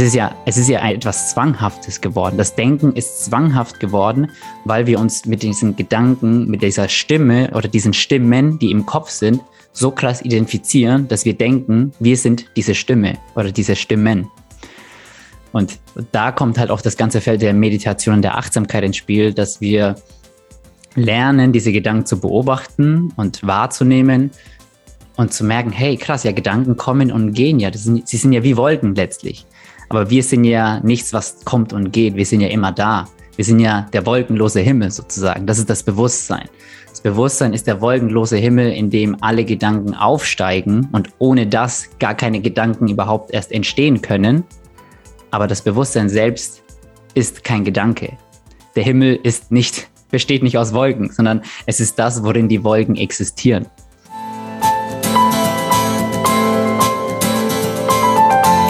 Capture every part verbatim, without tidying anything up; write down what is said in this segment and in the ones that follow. Es ist ja, es ist ja etwas Zwanghaftes geworden. Das Denken ist zwanghaft geworden, weil wir uns mit diesen Gedanken, mit dieser Stimme oder diesen Stimmen, die im Kopf sind, so krass identifizieren, dass wir denken, wir sind diese Stimme oder diese Stimmen. Und da kommt halt auch das ganze Feld der Meditation und der Achtsamkeit ins Spiel, dass wir lernen, diese Gedanken zu beobachten und wahrzunehmen und zu merken, hey, krass, ja, Gedanken kommen und gehen ja. Das sind, sie sind ja wie Wolken letztlich. Aber wir sind ja nichts, was kommt und geht. Wir sind ja immer da. Wir sind ja der wolkenlose Himmel sozusagen. Das ist das Bewusstsein. Das Bewusstsein ist der wolkenlose Himmel, in dem alle Gedanken aufsteigen und ohne das gar keine Gedanken überhaupt erst entstehen können. Aber das Bewusstsein selbst ist kein Gedanke. Der Himmel ist nicht, besteht nicht aus Wolken, sondern es ist das, worin die Wolken existieren.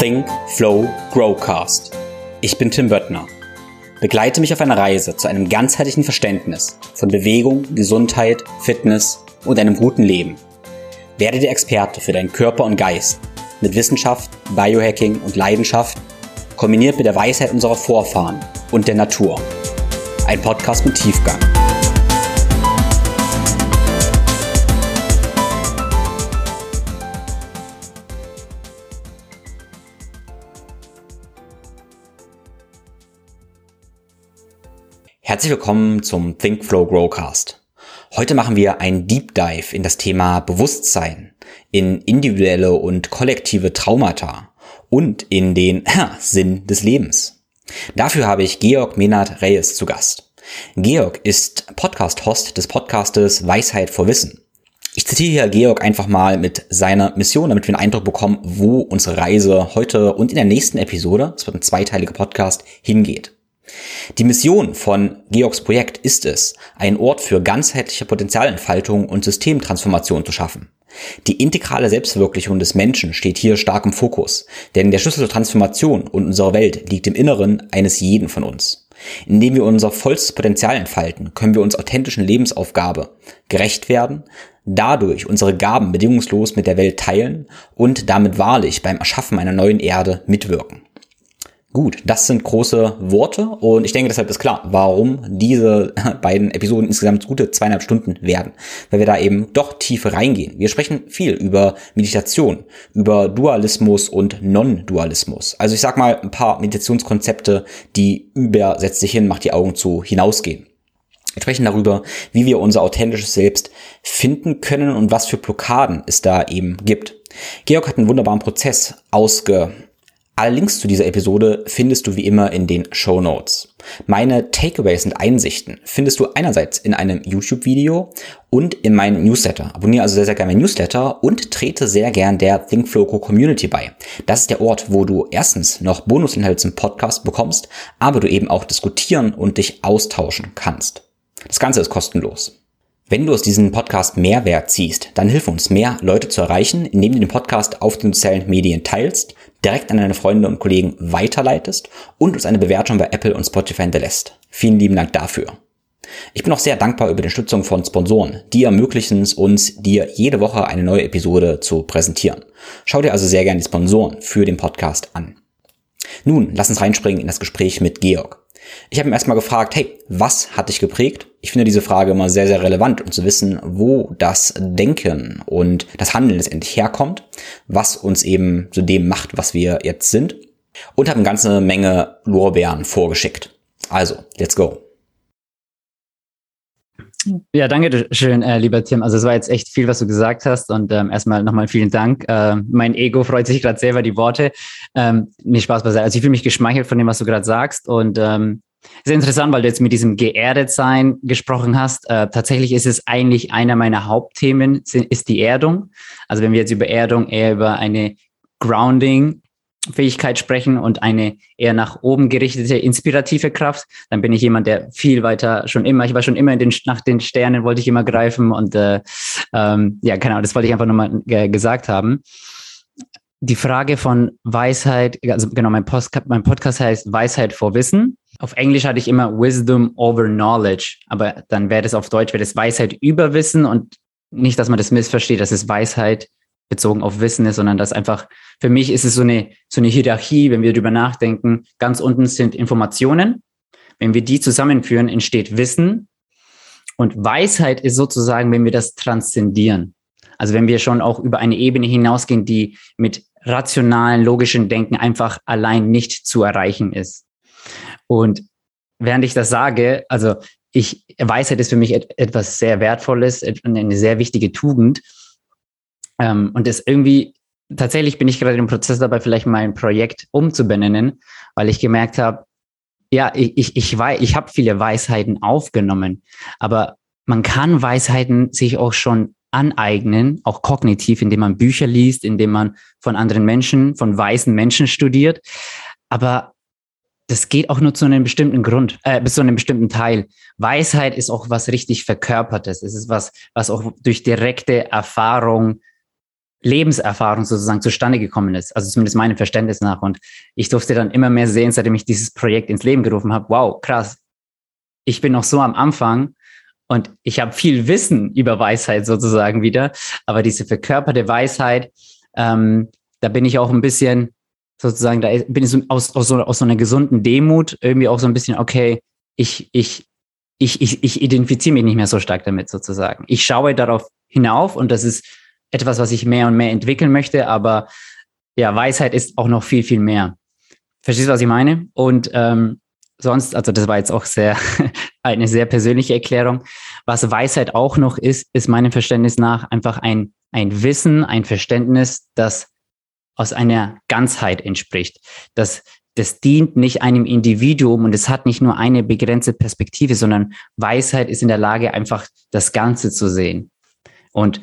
ThinkFlow Growcast. Ich bin Tim Böttner. Begleite mich auf einer Reise zu einem ganzheitlichen Verständnis von Bewegung, Gesundheit, Fitness und einem guten Leben. Werde der Experte für deinen Körper und Geist mit Wissenschaft, Biohacking und Leidenschaft, kombiniert mit der Weisheit unserer Vorfahren und der Natur. Ein Podcast mit Tiefgang. Herzlich willkommen zum ThinkFlow Growcast. Heute machen wir einen Deep Dive in das Thema Bewusstsein, in individuelle und kollektive Traumata und in den äh, Sinn des Lebens. Dafür habe ich Georg Menard Reyes zu Gast. Georg ist Podcast-Host des Podcastes Weisheit vor Wissen. Ich zitiere hier Georg einfach mal mit seiner Mission, damit wir einen Eindruck bekommen, wo unsere Reise heute und in der nächsten Episode, es wird ein zweiteiliger Podcast, hingeht. Die Mission von Georgs Projekt ist es, einen Ort für ganzheitliche Potenzialentfaltung und Systemtransformation zu schaffen. Die integrale Selbstverwirklichung des Menschen steht hier stark im Fokus, denn der Schlüssel zur Transformation und unserer Welt liegt im Inneren eines jeden von uns. Indem wir unser vollstes Potenzial entfalten, können wir unserer authentischen Lebensaufgabe gerecht werden, dadurch unsere Gaben bedingungslos mit der Welt teilen und damit wahrlich beim Erschaffen einer neuen Erde mitwirken. Gut, das sind große Worte und ich denke, deshalb ist klar, warum diese beiden Episoden insgesamt gute zweieinhalb Stunden werden, weil wir da eben doch tiefer reingehen. Wir sprechen viel über Meditation, über Dualismus und Non-Dualismus. Also ich sag mal ein paar Meditationskonzepte, die über, setz dich hin, mach die Augen zu, hinausgehen. Wir sprechen darüber, wie wir unser authentisches Selbst finden können und was für Blockaden es da eben gibt. Georg hat einen wunderbaren Prozess ausge Alle Links zu dieser Episode findest du wie immer in den Shownotes. Meine Takeaways und Einsichten findest du einerseits in einem YouTube-Video und in meinem Newsletter. Abonniere also sehr, sehr gerne meinen Newsletter und trete sehr gern der ThinkFlow Community bei. Das ist der Ort, wo du erstens noch Bonusinhalte zum Podcast bekommst, aber du eben auch diskutieren und dich austauschen kannst. Das Ganze ist kostenlos. Wenn du aus diesem Podcast Mehrwert ziehst, dann hilf uns, mehr Leute zu erreichen, indem du den Podcast auf den sozialen Medien teilst, direkt an deine Freunde und Kollegen weiterleitest und uns eine Bewertung bei Apple und Spotify hinterlässt. Vielen lieben Dank dafür. Ich bin auch sehr dankbar über die Unterstützung von Sponsoren. Die ermöglichen es uns, dir jede Woche eine neue Episode zu präsentieren. Schau dir also sehr gerne die Sponsoren für den Podcast an. Nun, lass uns reinspringen in das Gespräch mit Georg. Ich habe ihm erstmal gefragt, hey, was hat dich geprägt? Ich finde diese Frage immer sehr, sehr relevant, um zu wissen, wo das Denken und das Handeln letztendlich herkommt, was uns eben zu dem macht, was wir jetzt sind. Und habe eine ganze Menge Lorbeeren vorgeschickt. Also, let's go. Ja, danke schön, äh, lieber Tim. Also es war jetzt echt viel, was du gesagt hast und ähm, erstmal nochmal vielen Dank. Äh, mein Ego freut sich gerade selber die Worte. Ähm, nee, Spaß beiseite. Also ich fühle mich geschmeichelt von dem, was du gerade sagst und ähm, sehr interessant, weil du jetzt mit diesem Geerdetsein gesprochen hast. Äh, tatsächlich ist es eigentlich einer meiner Hauptthemen, ist die Erdung. Also wenn wir jetzt über Erdung eher über eine Grounding Fähigkeit sprechen und eine eher nach oben gerichtete, inspirative Kraft, dann bin ich jemand, der viel weiter schon immer, ich war schon immer in den, nach den Sternen, wollte ich immer greifen und äh, ähm, ja, keine Ahnung, das wollte ich einfach nochmal äh, gesagt haben. Die Frage von Weisheit, also genau, mein, Post, mein Podcast heißt Weisheit vor Wissen. Auf Englisch hatte ich immer Wisdom over Knowledge, aber dann wäre das auf Deutsch, wäre das Weisheit über Wissen und nicht, dass man das missversteht, das ist Weisheit bezogen auf Wissen ist, sondern dass einfach, für mich ist es so eine, so eine Hierarchie, wenn wir darüber nachdenken, ganz unten sind Informationen. Wenn wir die zusammenführen, entsteht Wissen. Und Weisheit ist sozusagen, wenn wir das transzendieren. Also wenn wir schon auch über eine Ebene hinausgehen, die mit rationalen, logischen Denken einfach allein nicht zu erreichen ist. Und während ich das sage, also ich, Weisheit ist für mich et, etwas sehr Wertvolles, eine sehr wichtige Tugend. Ähm, und das irgendwie, tatsächlich bin ich gerade im Prozess dabei, vielleicht mein Projekt umzubenennen, weil ich gemerkt habe, ja, ich, ich, ich weiß, ich habe viele Weisheiten aufgenommen, aber man kann Weisheiten sich auch schon aneignen, auch kognitiv, indem man Bücher liest, indem man von anderen Menschen, von weisen Menschen studiert. Aber das geht auch nur zu einem bestimmten Grund, äh, bis zu einem bestimmten Teil. Weisheit ist auch was richtig Verkörpertes. Es ist was, was auch durch direkte Erfahrung, Lebenserfahrung sozusagen zustande gekommen ist. Also zumindest meinem Verständnis nach. Und ich durfte dann immer mehr sehen, seitdem ich dieses Projekt ins Leben gerufen habe. Wow, krass. Ich bin noch so am Anfang. Und ich habe viel Wissen über Weisheit sozusagen wieder, aber diese verkörperte Weisheit, ähm, da bin ich auch ein bisschen sozusagen, da bin ich so aus, aus, so, aus so einer gesunden Demut irgendwie auch so ein bisschen, okay, ich, ich, ich, ich, ich identifiziere mich nicht mehr so stark damit sozusagen. Ich schaue darauf hinauf und das ist etwas, was ich mehr und mehr entwickeln möchte, aber ja, Weisheit ist auch noch viel, viel mehr. Verstehst du, was ich meine? Und ähm, sonst, also das war jetzt auch sehr eine sehr persönliche Erklärung. Was Weisheit auch noch ist, ist meinem Verständnis nach einfach ein, ein Wissen, ein Verständnis, das aus einer Ganzheit entspricht. Das, das dient nicht einem Individuum und es hat nicht nur eine begrenzte Perspektive, sondern Weisheit ist in der Lage, einfach das Ganze zu sehen. Und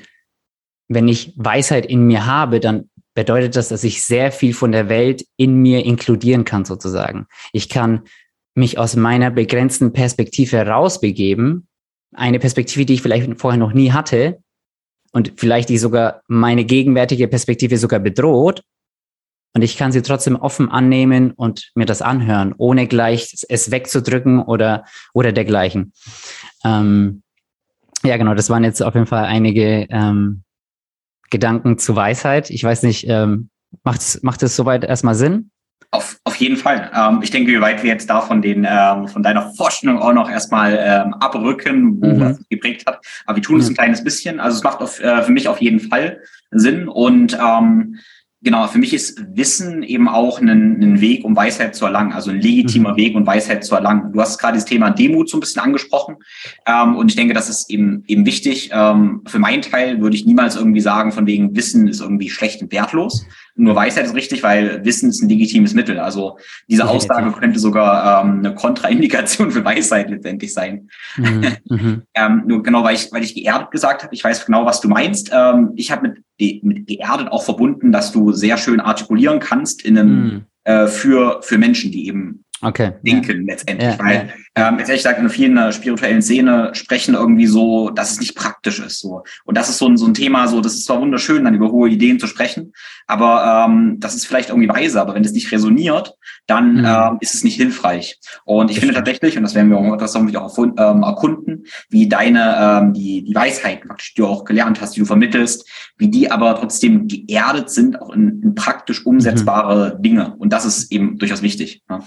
wenn ich Weisheit in mir habe, dann bedeutet das, dass ich sehr viel von der Welt in mir inkludieren kann sozusagen. Ich kann mich aus meiner begrenzten Perspektive rausbegeben, eine Perspektive, die ich vielleicht vorher noch nie hatte und vielleicht die sogar meine gegenwärtige Perspektive sogar bedroht und ich kann sie trotzdem offen annehmen und mir das anhören, ohne gleich es wegzudrücken oder, oder dergleichen. Ähm, ja genau, das waren jetzt auf jeden Fall einige ähm, Gedanken zu Weisheit. Ich weiß nicht, ähm, macht macht das soweit erstmal Sinn? Auf, auf jeden Fall. Ähm, ich denke, wie weit wir jetzt da von, den, ähm, von deiner Vorstellung auch noch erstmal ähm, abrücken, wo mhm. das geprägt hat. Aber wir tun es mhm. ein kleines bisschen. Also es macht auf, äh, für mich auf jeden Fall Sinn. Und ähm, genau, für mich ist Wissen eben auch ein, ein Weg, um Weisheit zu erlangen. Also ein legitimer mhm. Weg, um Weisheit zu erlangen. Du hast gerade das Thema Demut so ein bisschen angesprochen. Ähm, und ich denke, das ist eben, eben wichtig. Ähm, für meinen Teil würde ich niemals irgendwie sagen, von wegen Wissen ist irgendwie schlecht und wertlos. Nur Weisheit ist richtig, weil Wissen ist ein legitimes Mittel. Also diese Aussage könnte sogar ähm, eine Kontraindikation für Weisheit letztendlich sein. Mhm. ähm, nur genau, weil ich weil ich geerdet gesagt habe, ich weiß genau, was du meinst. Ähm, ich habe mit, mit geerdet auch verbunden, dass du sehr schön artikulieren kannst in einem mhm. äh, für für Menschen, die eben okay. denken ja. letztendlich. Ja, weil ja. Ähm, letztendlich sagt, in vielen spirituellen Szene sprechen irgendwie so, dass es nicht praktisch ist. So. Und das ist so ein, so ein Thema, so das ist zwar wunderschön, dann über hohe Ideen zu sprechen, aber ähm, das ist vielleicht irgendwie weise, aber wenn es nicht resoniert, dann mhm. ähm, ist es nicht hilfreich. Und ich finde tatsächlich, und das werden wir das auch wieder erfund, ähm, erkunden, wie deine, ähm, die, die Weisheit, die du auch gelernt hast, die du vermittelst, wie die aber trotzdem geerdet sind, auch in, in praktisch umsetzbare mhm. Dinge. Und das ist eben durchaus wichtig. Ja.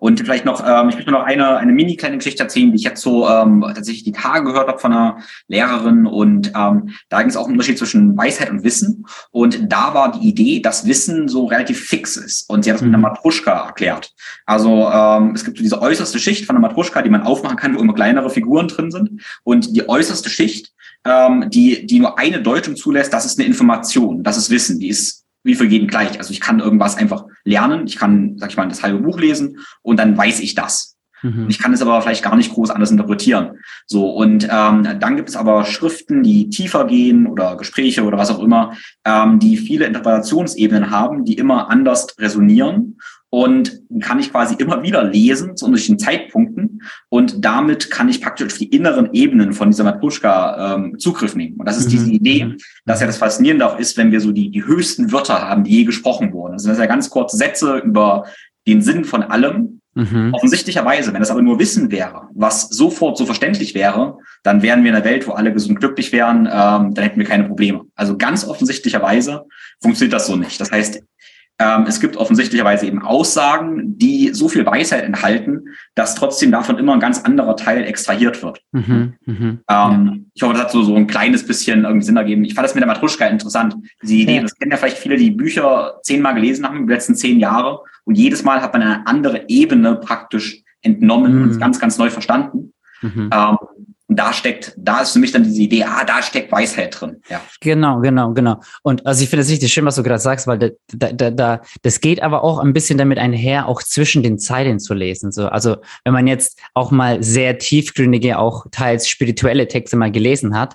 Und vielleicht noch, ähm, ich möchte noch eine eine mini kleine Geschichte erzählen, die ich jetzt so ähm, tatsächlich die Tage gehört habe von einer Lehrerin und ähm, da ging es auch um den Unterschied zwischen Weisheit und Wissen und da war die Idee, dass Wissen so relativ fix ist und sie hat das mhm. mit einer Matruschka erklärt. Also ähm, es gibt so diese äußerste Schicht von einer Matruschka, die man aufmachen kann, wo immer kleinere Figuren drin sind und die äußerste Schicht, ähm, die die nur eine Deutung zulässt, das ist eine Information, das ist Wissen, die ist wie für jeden gleich. Also ich kann irgendwas einfach lernen, ich kann, sag ich mal, das halbe Buch lesen und dann weiß ich das. Mhm. Ich kann es aber vielleicht gar nicht groß anders interpretieren. So, und ähm, dann gibt es aber Schriften, die tiefer gehen oder Gespräche oder was auch immer, ähm, die viele Interpretationsebenen haben, die immer anders resonieren. Und kann ich quasi immer wieder lesen zu unterschiedlichen Zeitpunkten und damit kann ich praktisch die inneren Ebenen von dieser Matruschka ähm, Zugriff nehmen. Und das ist mhm. diese Idee, dass ja das Faszinierende auch ist, wenn wir so die, die höchsten Wörter haben, die je gesprochen wurden. Also das sind ja ganz kurze Sätze über den Sinn von allem, Mhm. Offensichtlicherweise, wenn das aber nur Wissen wäre, was sofort so verständlich wäre, dann wären wir in einer Welt, wo alle gesund glücklich wären, ähm, dann hätten wir keine Probleme. Also ganz offensichtlicherweise funktioniert das so nicht. Das heißt, ähm, es gibt offensichtlicherweise eben Aussagen, die so viel Weisheit enthalten, dass trotzdem davon immer ein ganz anderer Teil extrahiert wird. Mhm. Mhm. Ähm, ja. Ich hoffe, das hat so, so ein kleines bisschen irgendwie Sinn ergeben. Ich fand das mit der Matruschka interessant. Die Idee, ja. Das kennen ja vielleicht viele, die Bücher zehnmal gelesen haben, die letzten zehn Jahre. Und jedes Mal hat man eine andere Ebene praktisch entnommen mhm. und ganz, ganz neu verstanden. Mhm. Ähm, und da steckt, da ist für mich dann diese Idee, ah, da steckt Weisheit drin. Ja. Genau, genau, genau. Und also ich finde es richtig schön, was du gerade sagst, weil da, da, da, das geht aber auch ein bisschen damit einher, auch zwischen den Zeilen zu lesen. So. Also wenn man jetzt auch mal sehr tiefgründige, auch teils spirituelle Texte mal gelesen hat,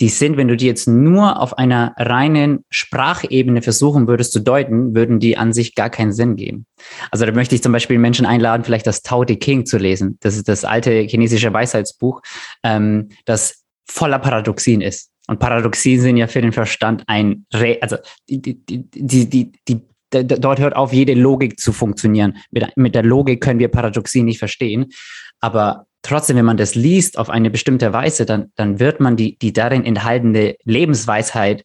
die sind, wenn du die jetzt nur auf einer reinen Sprachebene versuchen würdest zu deuten, würden die an sich gar keinen Sinn geben. Also da möchte ich zum Beispiel Menschen einladen, vielleicht das Tao Te Ching zu lesen. Das ist das alte chinesische Weisheitsbuch, ähm, das voller Paradoxien ist. Und Paradoxien sind ja für den Verstand ein, Re- also die, die, die, die, die dort hört auf, jede Logik zu funktionieren. Mit, mit der Logik können wir Paradoxien nicht verstehen, aber trotzdem, wenn man das liest auf eine bestimmte Weise, dann, dann wird man die, die darin enthaltene Lebensweisheit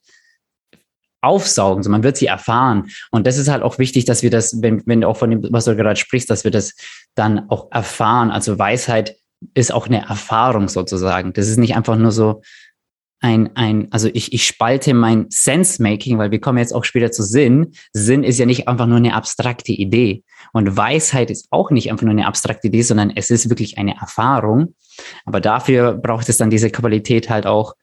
aufsaugen. So, man wird sie erfahren. Und das ist halt auch wichtig, dass wir das, wenn, wenn du auch von dem, was du gerade sprichst, dass wir das dann auch erfahren. Also Weisheit ist auch eine Erfahrung sozusagen. Das ist nicht einfach nur so ein, ein, also ich, ich spalte mein Sense-Making, weil wir kommen jetzt auch später zu Sinn. Sinn ist ja nicht einfach nur eine abstrakte Idee. Und Weisheit ist auch nicht einfach nur eine abstrakte Idee, sondern es ist wirklich eine Erfahrung. Aber dafür braucht es dann diese Qualität halt auch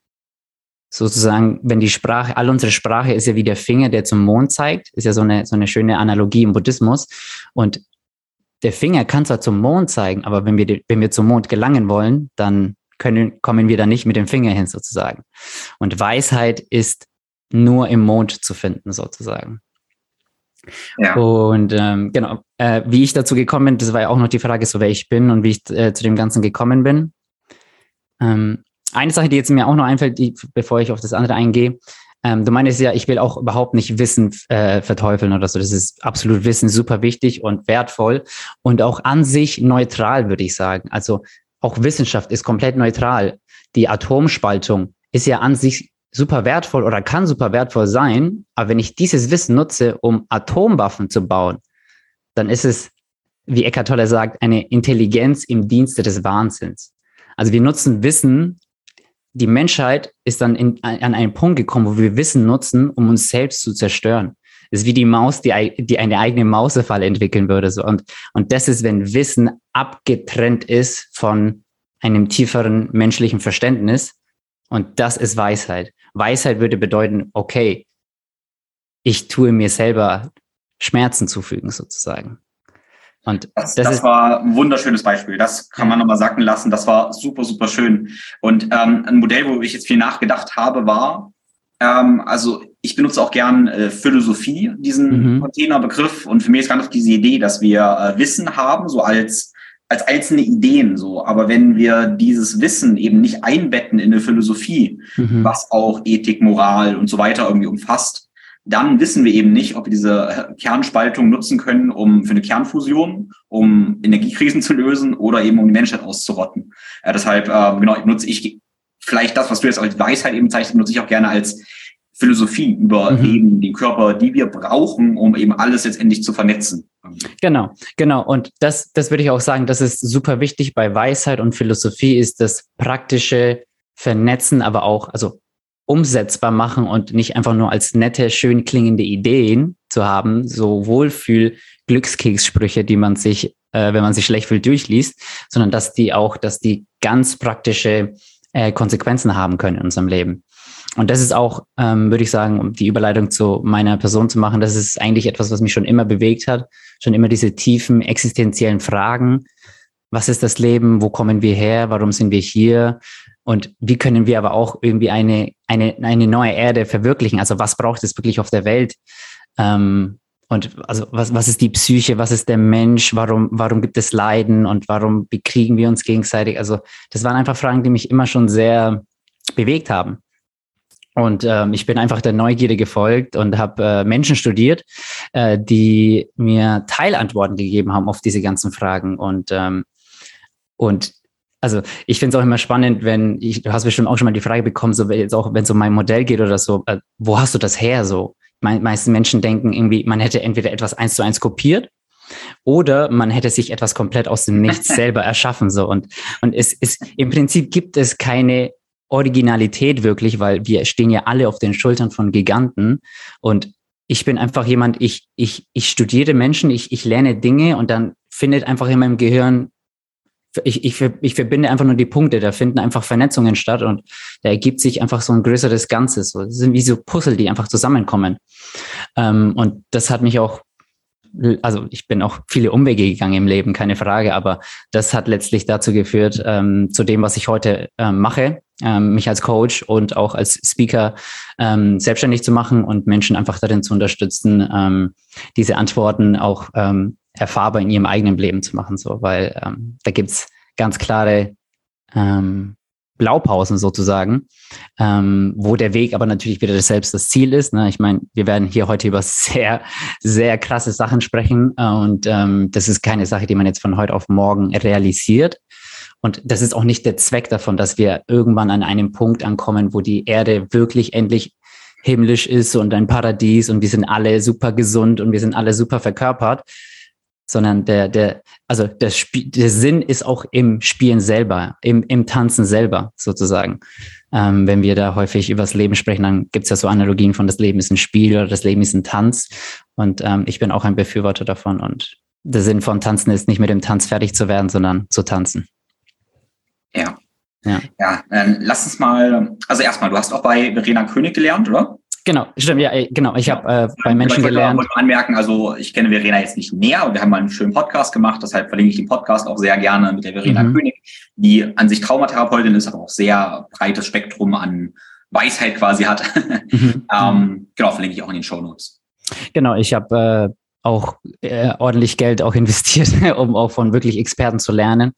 sozusagen, wenn die Sprache, all unsere Sprache ist ja wie der Finger, der zum Mond zeigt. Ist ja so eine, so eine schöne Analogie im Buddhismus. Und der Finger kann zwar zum Mond zeigen, aber wenn wir, wenn wir zum Mond gelangen wollen, dann können, kommen wir da nicht mit dem Finger hin sozusagen. Und Weisheit ist nur im Mond zu finden sozusagen. Ja. Und ähm, genau, äh, wie ich dazu gekommen bin, das war ja auch noch die Frage, so wer ich bin und wie ich äh, zu dem Ganzen gekommen bin. Ähm, eine Sache, die jetzt mir auch noch einfällt, die, bevor ich auf das andere eingehe, ähm, du meinst ja, ich will auch überhaupt nicht Wissen äh, verteufeln oder so, das ist absolut Wissen, super wichtig und wertvoll und auch an sich neutral, würde ich sagen. Also auch Wissenschaft ist komplett neutral. Die Atomspaltung ist ja an sich super wertvoll oder kann super wertvoll sein, aber wenn ich dieses Wissen nutze, um Atomwaffen zu bauen, dann ist es, wie Eckhart Tolle sagt, eine Intelligenz im Dienste des Wahnsinns. Also wir nutzen Wissen, die Menschheit ist dann in, an einen Punkt gekommen, wo wir Wissen nutzen, um uns selbst zu zerstören. Das ist wie die Maus, die, die eine eigene Mausefalle entwickeln würde. So. Und, und das ist, wenn Wissen abgetrennt ist von einem tieferen menschlichen Verständnis. Und das ist Weisheit. Weisheit würde bedeuten, okay, ich tue mir selber Schmerzen zufügen sozusagen. Und das, das, das ist, war ein wunderschönes Beispiel. Das kann man nochmal sacken lassen. Das war super, super schön. Und ähm, ein Modell, wo ich jetzt viel nachgedacht habe, war, ähm, also ich benutze auch gern äh, Philosophie, diesen mhm. Containerbegriff. Und für mich ist ganz oft diese Idee, dass wir äh, Wissen haben, so als als einzelne Ideen so. Aber wenn wir dieses Wissen eben nicht einbetten in eine Philosophie, mhm. was auch Ethik, Moral und so weiter irgendwie umfasst, dann wissen wir eben nicht, ob wir diese Kernspaltung nutzen können, um für eine Kernfusion, um Energiekrisen zu lösen oder eben um die Menschheit auszurotten. Äh, deshalb, äh, genau, nutze ich vielleicht das, was du jetzt als Weisheit eben zeigst, nutze ich auch gerne als Philosophie über mhm. eben den Körper, die wir brauchen, um eben alles letztendlich zu vernetzen. Genau, genau. Und das, das würde ich auch sagen, das ist super wichtig bei Weisheit und Philosophie, ist das praktische Vernetzen, aber auch also umsetzbar machen und nicht einfach nur als nette, schön klingende Ideen zu haben, so Wohlfühl-Glückskekssprüche, die man sich, äh, wenn man sich schlecht fühlt, durchliest, sondern dass die auch, dass die ganz praktische äh, Konsequenzen haben können in unserem Leben. Und das ist auch, ähm, würde ich sagen, um die Überleitung zu meiner Person zu machen, das ist eigentlich etwas, was mich schon immer bewegt hat, schon immer diese tiefen existenziellen Fragen. Was ist das Leben? Wo kommen wir her? Warum sind wir hier? Und wie können wir aber auch irgendwie eine, eine, eine neue Erde verwirklichen? Also was braucht es wirklich auf der Welt? Ähm, und also was, was ist die Psyche? Was ist der Mensch? Warum, warum gibt es Leiden? Und warum bekriegen wir uns gegenseitig? Also das waren einfach Fragen, die mich immer schon sehr bewegt haben. Und ähm, ich bin einfach der Neugierde gefolgt und habe äh, Menschen studiert, äh, die mir Teilantworten gegeben haben auf diese ganzen Fragen. Und, ähm, und also ich finde es auch immer spannend, wenn, ich, du hast bestimmt auch schon mal die Frage bekommen, so jetzt auch wenn es um mein Modell geht oder so, äh, wo hast du das her? So, Me- meisten Menschen denken irgendwie, man hätte entweder etwas eins zu eins kopiert, oder man hätte sich etwas komplett aus dem Nichts selber erschaffen. So. Und, und es ist, im Prinzip gibt es keine Originalität wirklich, weil wir stehen ja alle auf den Schultern von Giganten. Und ich bin einfach jemand, ich, ich, ich studiere Menschen, ich, ich lerne Dinge und dann findet einfach in meinem Gehirn, ich, ich, ich verbinde einfach nur die Punkte, da finden einfach Vernetzungen statt und da ergibt sich einfach so ein größeres Ganzes. So. Das sind wie so Puzzle, die einfach zusammenkommen. Ähm, und das hat mich auch, also ich bin auch viele Umwege gegangen im Leben, keine Frage, aber das hat letztlich dazu geführt, ähm, zu dem, was ich heute ähm, mache, ähm, mich als Coach und auch als Speaker ähm, selbstständig zu machen und Menschen einfach darin zu unterstützen, ähm, diese Antworten auch ähm, erfahrbar in ihrem eigenen Leben zu machen, so, weil ähm, da gibt es ganz klare ähm, Blaupausen sozusagen, ähm, wo der Weg aber natürlich wieder selbst das Ziel ist. Ne? Ich meine, wir werden hier heute über sehr, sehr krasse Sachen sprechen und ähm, das ist keine Sache, die man jetzt von heute auf morgen realisiert. Und das ist auch nicht der Zweck davon, dass wir irgendwann an einem Punkt ankommen, wo die Erde wirklich endlich himmlisch ist und ein Paradies und wir sind alle super gesund und wir sind alle super verkörpert. Sondern der, der, also der, Sp- der Sinn ist auch im Spielen selber, im, im Tanzen selber sozusagen. Ähm, wenn wir da häufig über das Leben sprechen, dann gibt es ja so Analogien von das Leben ist ein Spiel oder das Leben ist ein Tanz. Und ähm, ich bin auch ein Befürworter davon. Und der Sinn von Tanzen ist nicht mit dem Tanz fertig zu werden, sondern zu tanzen. Ja. Ja, ja ähm, lass uns mal, also erstmal, du hast auch bei Verena König gelernt, oder? Genau, stimmt, ja, genau. Ich habe äh, bei Menschen gelernt. Ich wollte mal anmerken, also ich kenne Verena jetzt nicht näher, aber wir haben mal einen schönen Podcast gemacht, deshalb verlinke ich den Podcast auch sehr gerne mit der Verena mhm. König, die an sich Traumatherapeutin ist, aber auch sehr breites Spektrum an Weisheit quasi hat. Mhm. ähm, genau, verlinke ich auch in den Shownotes. Genau, ich habe äh, auch äh, ordentlich Geld auch investiert, um auch von wirklich Experten zu lernen.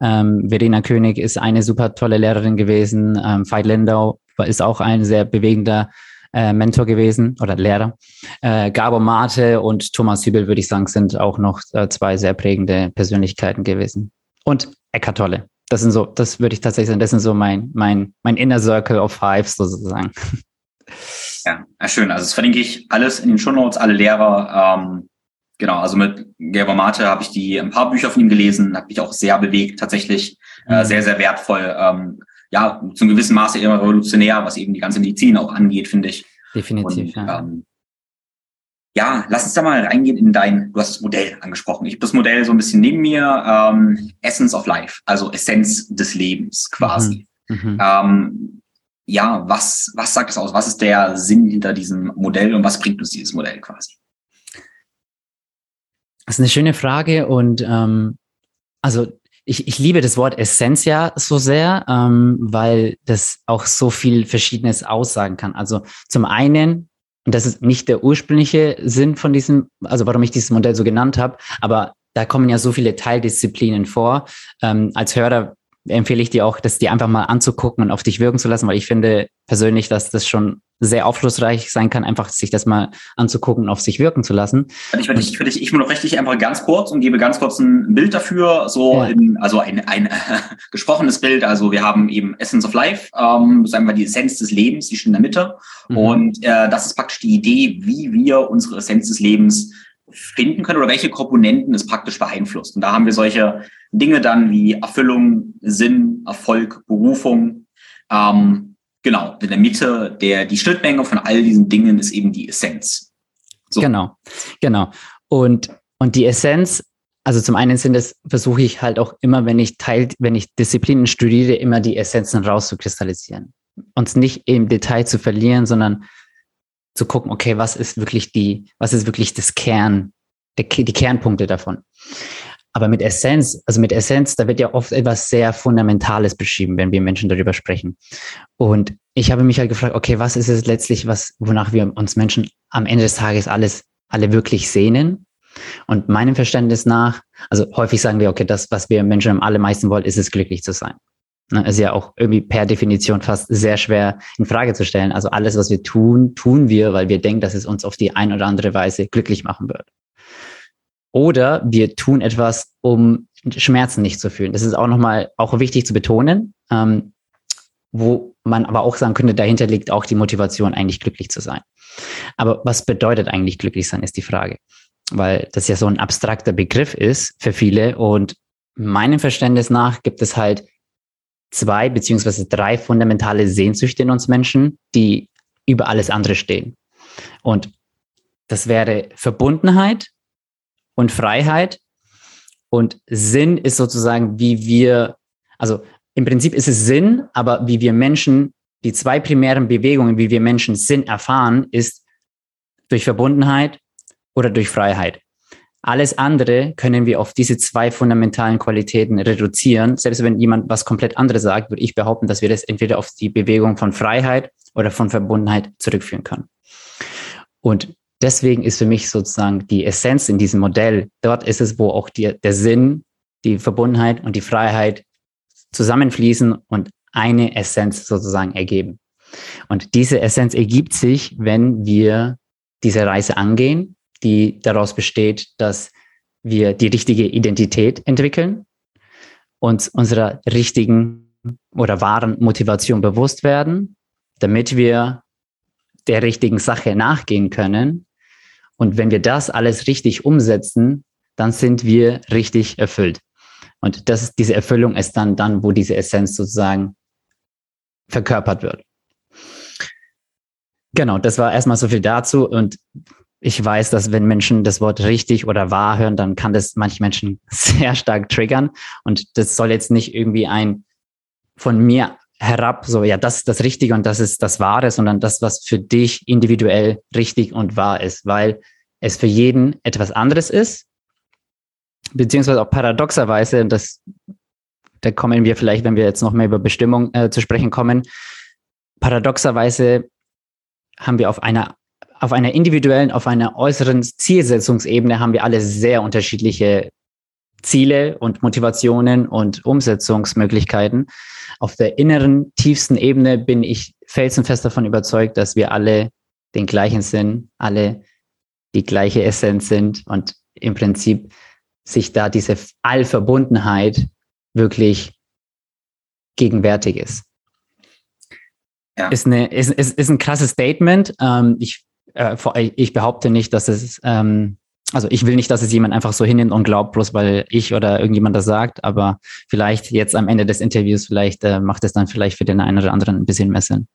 Ähm, Verena König ist eine super tolle Lehrerin gewesen. Ähm, Veit Lindau ist auch ein sehr bewegender Äh, Mentor gewesen oder Lehrer. Äh, Gabor Maté und Thomas Hübel, würde ich sagen, sind auch noch äh, zwei sehr prägende Persönlichkeiten gewesen. Und Eckhart Tolle. Das sind so, das würde ich tatsächlich sagen, das sind so mein, mein, mein Inner Circle of Fives sozusagen. Ja, schön. Also das verlinke ich alles in den Shownotes, alle Lehrer. Ähm, genau, also mit Gabor Maté habe ich die ein paar Bücher von ihm gelesen, hat mich auch sehr bewegt, tatsächlich äh, mhm. sehr, sehr wertvoll. Ähm, ja, zum gewissen Maße immer revolutionär, was eben die ganze Medizin auch angeht, finde ich. Definitiv, und, ja. Ähm, ja, lass uns da mal reingehen in dein, du hast das Modell angesprochen. Ich habe das Modell so ein bisschen neben mir, ähm, Essence of Life, also Essenz des Lebens quasi. Mhm. Ähm, ja, was, was sagt das aus? Was ist der Sinn hinter diesem Modell und was bringt uns dieses Modell quasi? Das ist eine schöne Frage und ähm, also Ich, ich liebe das Wort Essenz ja so sehr, ähm, weil das auch so viel Verschiedenes aussagen kann. Also zum einen, und das ist nicht der ursprüngliche Sinn von diesem, also warum ich dieses Modell so genannt habe, aber da kommen ja so viele Teildisziplinen vor. Ähm, als Hörer empfehle ich dir auch, das dir einfach mal anzugucken und auf dich wirken zu lassen, weil ich finde persönlich, dass das schon sehr aufschlussreich sein kann, einfach sich das mal anzugucken und auf sich wirken zu lassen. Ich würde dich, ich, ich richtig einfach ganz kurz und gebe ganz kurz ein Bild dafür, so ja. in, also ein, ein äh, gesprochenes Bild. Also wir haben eben Essence of Life, ähm, sagen wir die Essenz des Lebens, die steht in der Mitte. Mhm. Und äh, das ist praktisch die Idee, wie wir unsere Essenz des Lebens finden können oder welche Komponenten es praktisch beeinflusst. Und da haben wir solche Dinge dann wie Erfüllung, Sinn, Erfolg, Berufung. Ähm, genau, in der Mitte, der die Schnittmenge von all diesen Dingen ist eben die Essenz. So. Genau, genau. Und, und die Essenz, also zum einen sind das, versuche ich halt auch immer, wenn ich teilt, wenn ich Disziplinen studiere, immer die Essenzen rauszukristallisieren. Uns nicht im Detail zu verlieren, sondern zu gucken, okay, was ist wirklich die, was ist wirklich das Kern, der, die Kernpunkte davon. Aber mit Essenz, also mit Essenz, da wird ja oft etwas sehr Fundamentales beschrieben, wenn wir Menschen darüber sprechen. Und ich habe mich halt gefragt, okay, was ist es letztlich, was, wonach wir uns Menschen am Ende des Tages alles, alle wirklich sehnen? Und meinem Verständnis nach, also häufig sagen wir, okay, das, was wir Menschen am allermeisten wollen, ist es, glücklich zu sein. Ist ja auch irgendwie per Definition fast sehr schwer in Frage zu stellen. Also alles, was wir tun, tun wir, weil wir denken, dass es uns auf die ein oder andere Weise glücklich machen wird. Oder wir tun etwas, um Schmerzen nicht zu fühlen. Das ist auch nochmal auch wichtig zu betonen, ähm, wo man aber auch sagen könnte, dahinter liegt auch die Motivation, eigentlich glücklich zu sein. Aber was bedeutet eigentlich glücklich sein, ist die Frage. Weil das ja so ein abstrakter Begriff ist für viele. Und meinem Verständnis nach gibt es halt zwei beziehungsweise drei fundamentale Sehnsüchte in uns Menschen, die über alles andere stehen. Und das wäre Verbundenheit und Freiheit. Und Sinn ist sozusagen, wie wir, also im Prinzip ist es Sinn, aber wie wir Menschen, die zwei primären Bewegungen, wie wir Menschen Sinn erfahren, ist durch Verbundenheit oder durch Freiheit. Alles andere können wir auf diese zwei fundamentalen Qualitäten reduzieren. Selbst wenn jemand was komplett anderes sagt, würde ich behaupten, dass wir das entweder auf die Bewegung von Freiheit oder von Verbundenheit zurückführen können. Und deswegen ist für mich sozusagen die Essenz in diesem Modell, dort ist es, wo auch die, der Sinn, die Verbundenheit und die Freiheit zusammenfließen und eine Essenz sozusagen ergeben. Und diese Essenz ergibt sich, wenn wir diese Reise angehen, die daraus besteht, dass wir die richtige Identität entwickeln, uns unserer richtigen oder wahren Motivation bewusst werden, damit wir der richtigen Sache nachgehen können. Und wenn wir das alles richtig umsetzen, dann sind wir richtig erfüllt. Und das, diese Erfüllung ist dann, dann, wo diese Essenz sozusagen verkörpert wird. Genau, das war erstmal so viel dazu. Und ich weiß, dass wenn Menschen das Wort richtig oder wahr hören, dann kann das manche Menschen sehr stark triggern. Und das soll jetzt nicht irgendwie ein von mir herab, so, ja, das ist das Richtige und das ist das Wahre, sondern das, was für dich individuell richtig und wahr ist, weil es für jeden etwas anderes ist. Beziehungsweise auch paradoxerweise, und das, da kommen wir vielleicht, wenn wir jetzt noch mehr über Bestimmung äh, zu sprechen kommen, paradoxerweise haben wir auf einer Auf einer individuellen, auf einer äußeren Zielsetzungsebene haben wir alle sehr unterschiedliche Ziele und Motivationen und Umsetzungsmöglichkeiten. Auf der inneren, tiefsten Ebene bin ich felsenfest davon überzeugt, dass wir alle den gleichen Sinn, alle die gleiche Essenz sind und im Prinzip sich da diese Allverbundenheit wirklich gegenwärtig ist. Ja. Ist, eine, ist, ist, ist ein krasses Statement. Ähm, ich Ich behaupte nicht, dass es, ähm, also ich will nicht, dass es jemand einfach so hinnimmt und glaubt, bloß weil ich oder irgendjemand das sagt, aber vielleicht jetzt am Ende des Interviews, vielleicht äh, macht es dann vielleicht für den einen oder anderen ein bisschen mehr Sinn.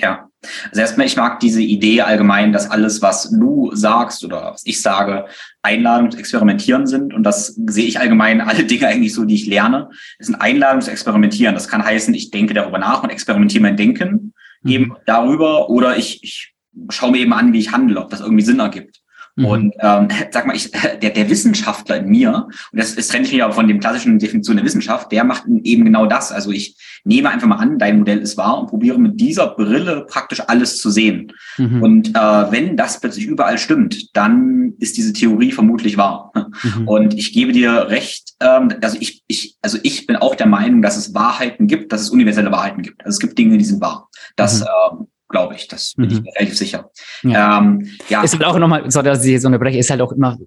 Ja, also erstmal, ich mag diese Idee allgemein, dass alles, was du sagst oder was ich sage, Einladung zu experimentieren sind. Und das sehe ich allgemein, alle Dinge eigentlich so, die ich lerne, ist eine Einladung zu experimentieren. Das kann heißen, ich denke darüber nach und experimentiere mein Denken mhm. eben darüber oder ich, ich schau mir eben an, wie ich handle, ob das irgendwie Sinn ergibt. Mhm. Und ähm, sag mal, ich, der, der Wissenschaftler in mir, und das, das trenne ich mich ja von dem klassischen Definition der Wissenschaft, der macht eben genau das. Also ich nehme einfach mal an, dein Modell ist wahr und probiere mit dieser Brille praktisch alles zu sehen. Mhm. Und äh, wenn das plötzlich überall stimmt, dann ist diese Theorie vermutlich wahr. Mhm. Und ich gebe dir recht, ähm, also ich, ich, also ich bin auch der Meinung, dass es Wahrheiten gibt, dass es universelle Wahrheiten gibt. Also es gibt Dinge, die sind wahr. Das, mhm. ähm, glaube ich, das bin mhm. ich mir relativ sicher. Ja. Ähm, ja. Ist halt auch nochmal, so dass ich jetzt unterbreche, ist halt auch immer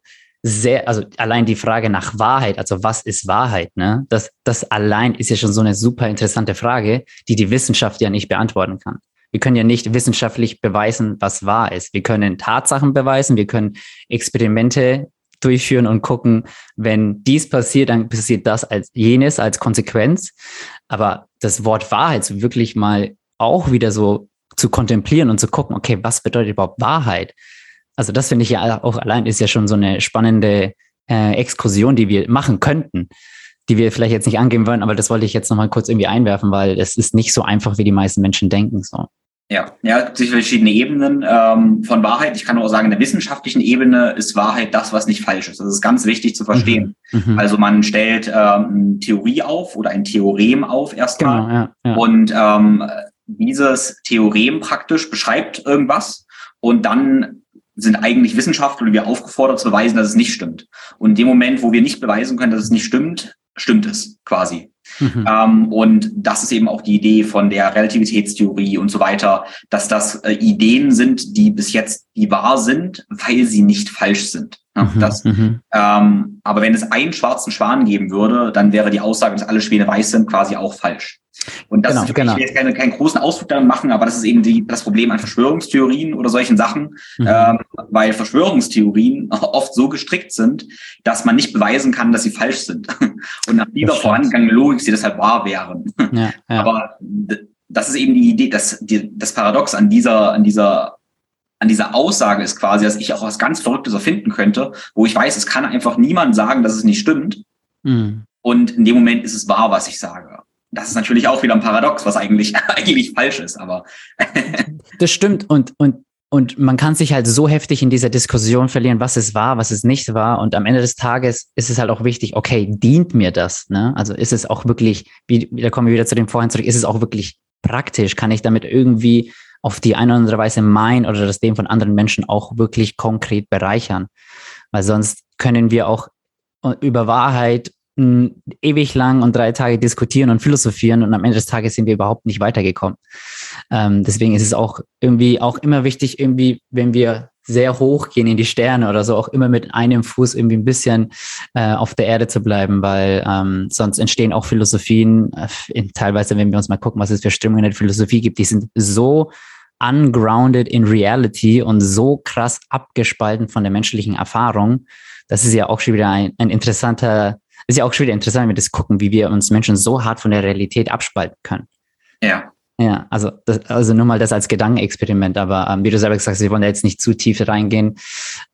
sehr, also allein die Frage nach Wahrheit, also was ist Wahrheit, ne? Das, das allein ist ja schon so eine super interessante Frage, die die Wissenschaft ja nicht beantworten kann. Wir können ja nicht wissenschaftlich beweisen, was wahr ist. Wir können Tatsachen beweisen, wir können Experimente durchführen und gucken, wenn dies passiert, dann passiert das als jenes, als Konsequenz. Aber das Wort Wahrheit so wirklich mal auch wieder so zu kontemplieren und zu gucken, okay, was bedeutet überhaupt Wahrheit? Also das finde ich ja auch allein ist ja schon so eine spannende äh, Exkursion, die wir machen könnten, die wir vielleicht jetzt nicht angehen wollen, aber das wollte ich jetzt nochmal kurz irgendwie einwerfen, weil es ist nicht so einfach, wie die meisten Menschen denken. So. Ja, ja, es gibt verschiedene Ebenen ähm, von Wahrheit. Ich kann nur auch sagen, in der wissenschaftlichen Ebene ist Wahrheit das, was nicht falsch ist. Das ist ganz wichtig zu verstehen. Mhm. Also man stellt ähm, eine Theorie auf oder ein Theorem auf erstmal. Genau, ja, ja. Und ähm, dieses Theorem praktisch beschreibt irgendwas und dann sind eigentlich Wissenschaftler, die wir aufgefordert zu beweisen, dass es nicht stimmt. Und in dem Moment, wo wir nicht beweisen können, dass es nicht stimmt, stimmt es quasi. Mhm. Ähm, und das ist eben auch die Idee von der Relativitätstheorie und so weiter, dass das äh, Ideen sind, die bis jetzt die wahr sind, weil sie nicht falsch sind. Ja, mhm. das, mhm. Ähm, aber wenn es einen schwarzen Schwan geben würde, dann wäre die Aussage, dass alle Schwäne weiß sind, quasi auch falsch. Und das genau, ist, genau. ich will jetzt keine, keinen großen Ausflug daran machen, aber das ist eben die, das Problem an Verschwörungstheorien oder solchen Sachen, mhm. ähm, weil Verschwörungstheorien oft so gestrickt sind, dass man nicht beweisen kann, dass sie falsch sind. Und nach dieser vorangegangenen Logik sie deshalb wahr wären. Ja, ja. Aber d- das ist eben die Idee, dass die, das Paradox an dieser, an dieser, an dieser Aussage ist quasi, dass ich auch was ganz Verrücktes erfinden könnte, wo ich weiß, es kann einfach niemand sagen, dass es nicht stimmt. Mhm. Und in dem Moment ist es wahr, was ich sage. Das ist natürlich auch wieder ein Paradox, was eigentlich eigentlich falsch ist, aber das stimmt und und und man kann sich halt so heftig in dieser Diskussion verlieren, was es war, was es nicht war, und am Ende des Tages ist es halt auch wichtig, okay, dient mir das, ne? Also ist es auch wirklich, wie da kommen wir wieder zu dem Vorhin zurück, ist es auch wirklich praktisch, kann ich damit irgendwie auf die eine oder andere Weise mein oder das Leben von anderen Menschen auch wirklich konkret bereichern, weil sonst können wir auch über Wahrheit ewig lang und drei Tage diskutieren und philosophieren und am Ende des Tages sind wir überhaupt nicht weitergekommen. Ähm, deswegen ist es auch irgendwie auch immer wichtig, irgendwie, wenn wir sehr hoch gehen in die Sterne oder so, auch immer mit einem Fuß irgendwie ein bisschen äh, auf der Erde zu bleiben, weil ähm, sonst entstehen auch Philosophien, äh, in, teilweise, wenn wir uns mal gucken, was es für Strömungen in der Philosophie gibt, die sind so ungrounded in reality und so krass abgespalten von der menschlichen Erfahrung. Das ist ja auch schon wieder ein, ein interessanter Ist ja auch schon wieder interessant, wenn wir das gucken, wie wir uns Menschen so hart von der Realität abspalten können. Ja. Ja, also, das, also nur mal das als Gedankenexperiment, aber ähm, wie du selber gesagt hast, wir wollen da jetzt nicht zu tief reingehen,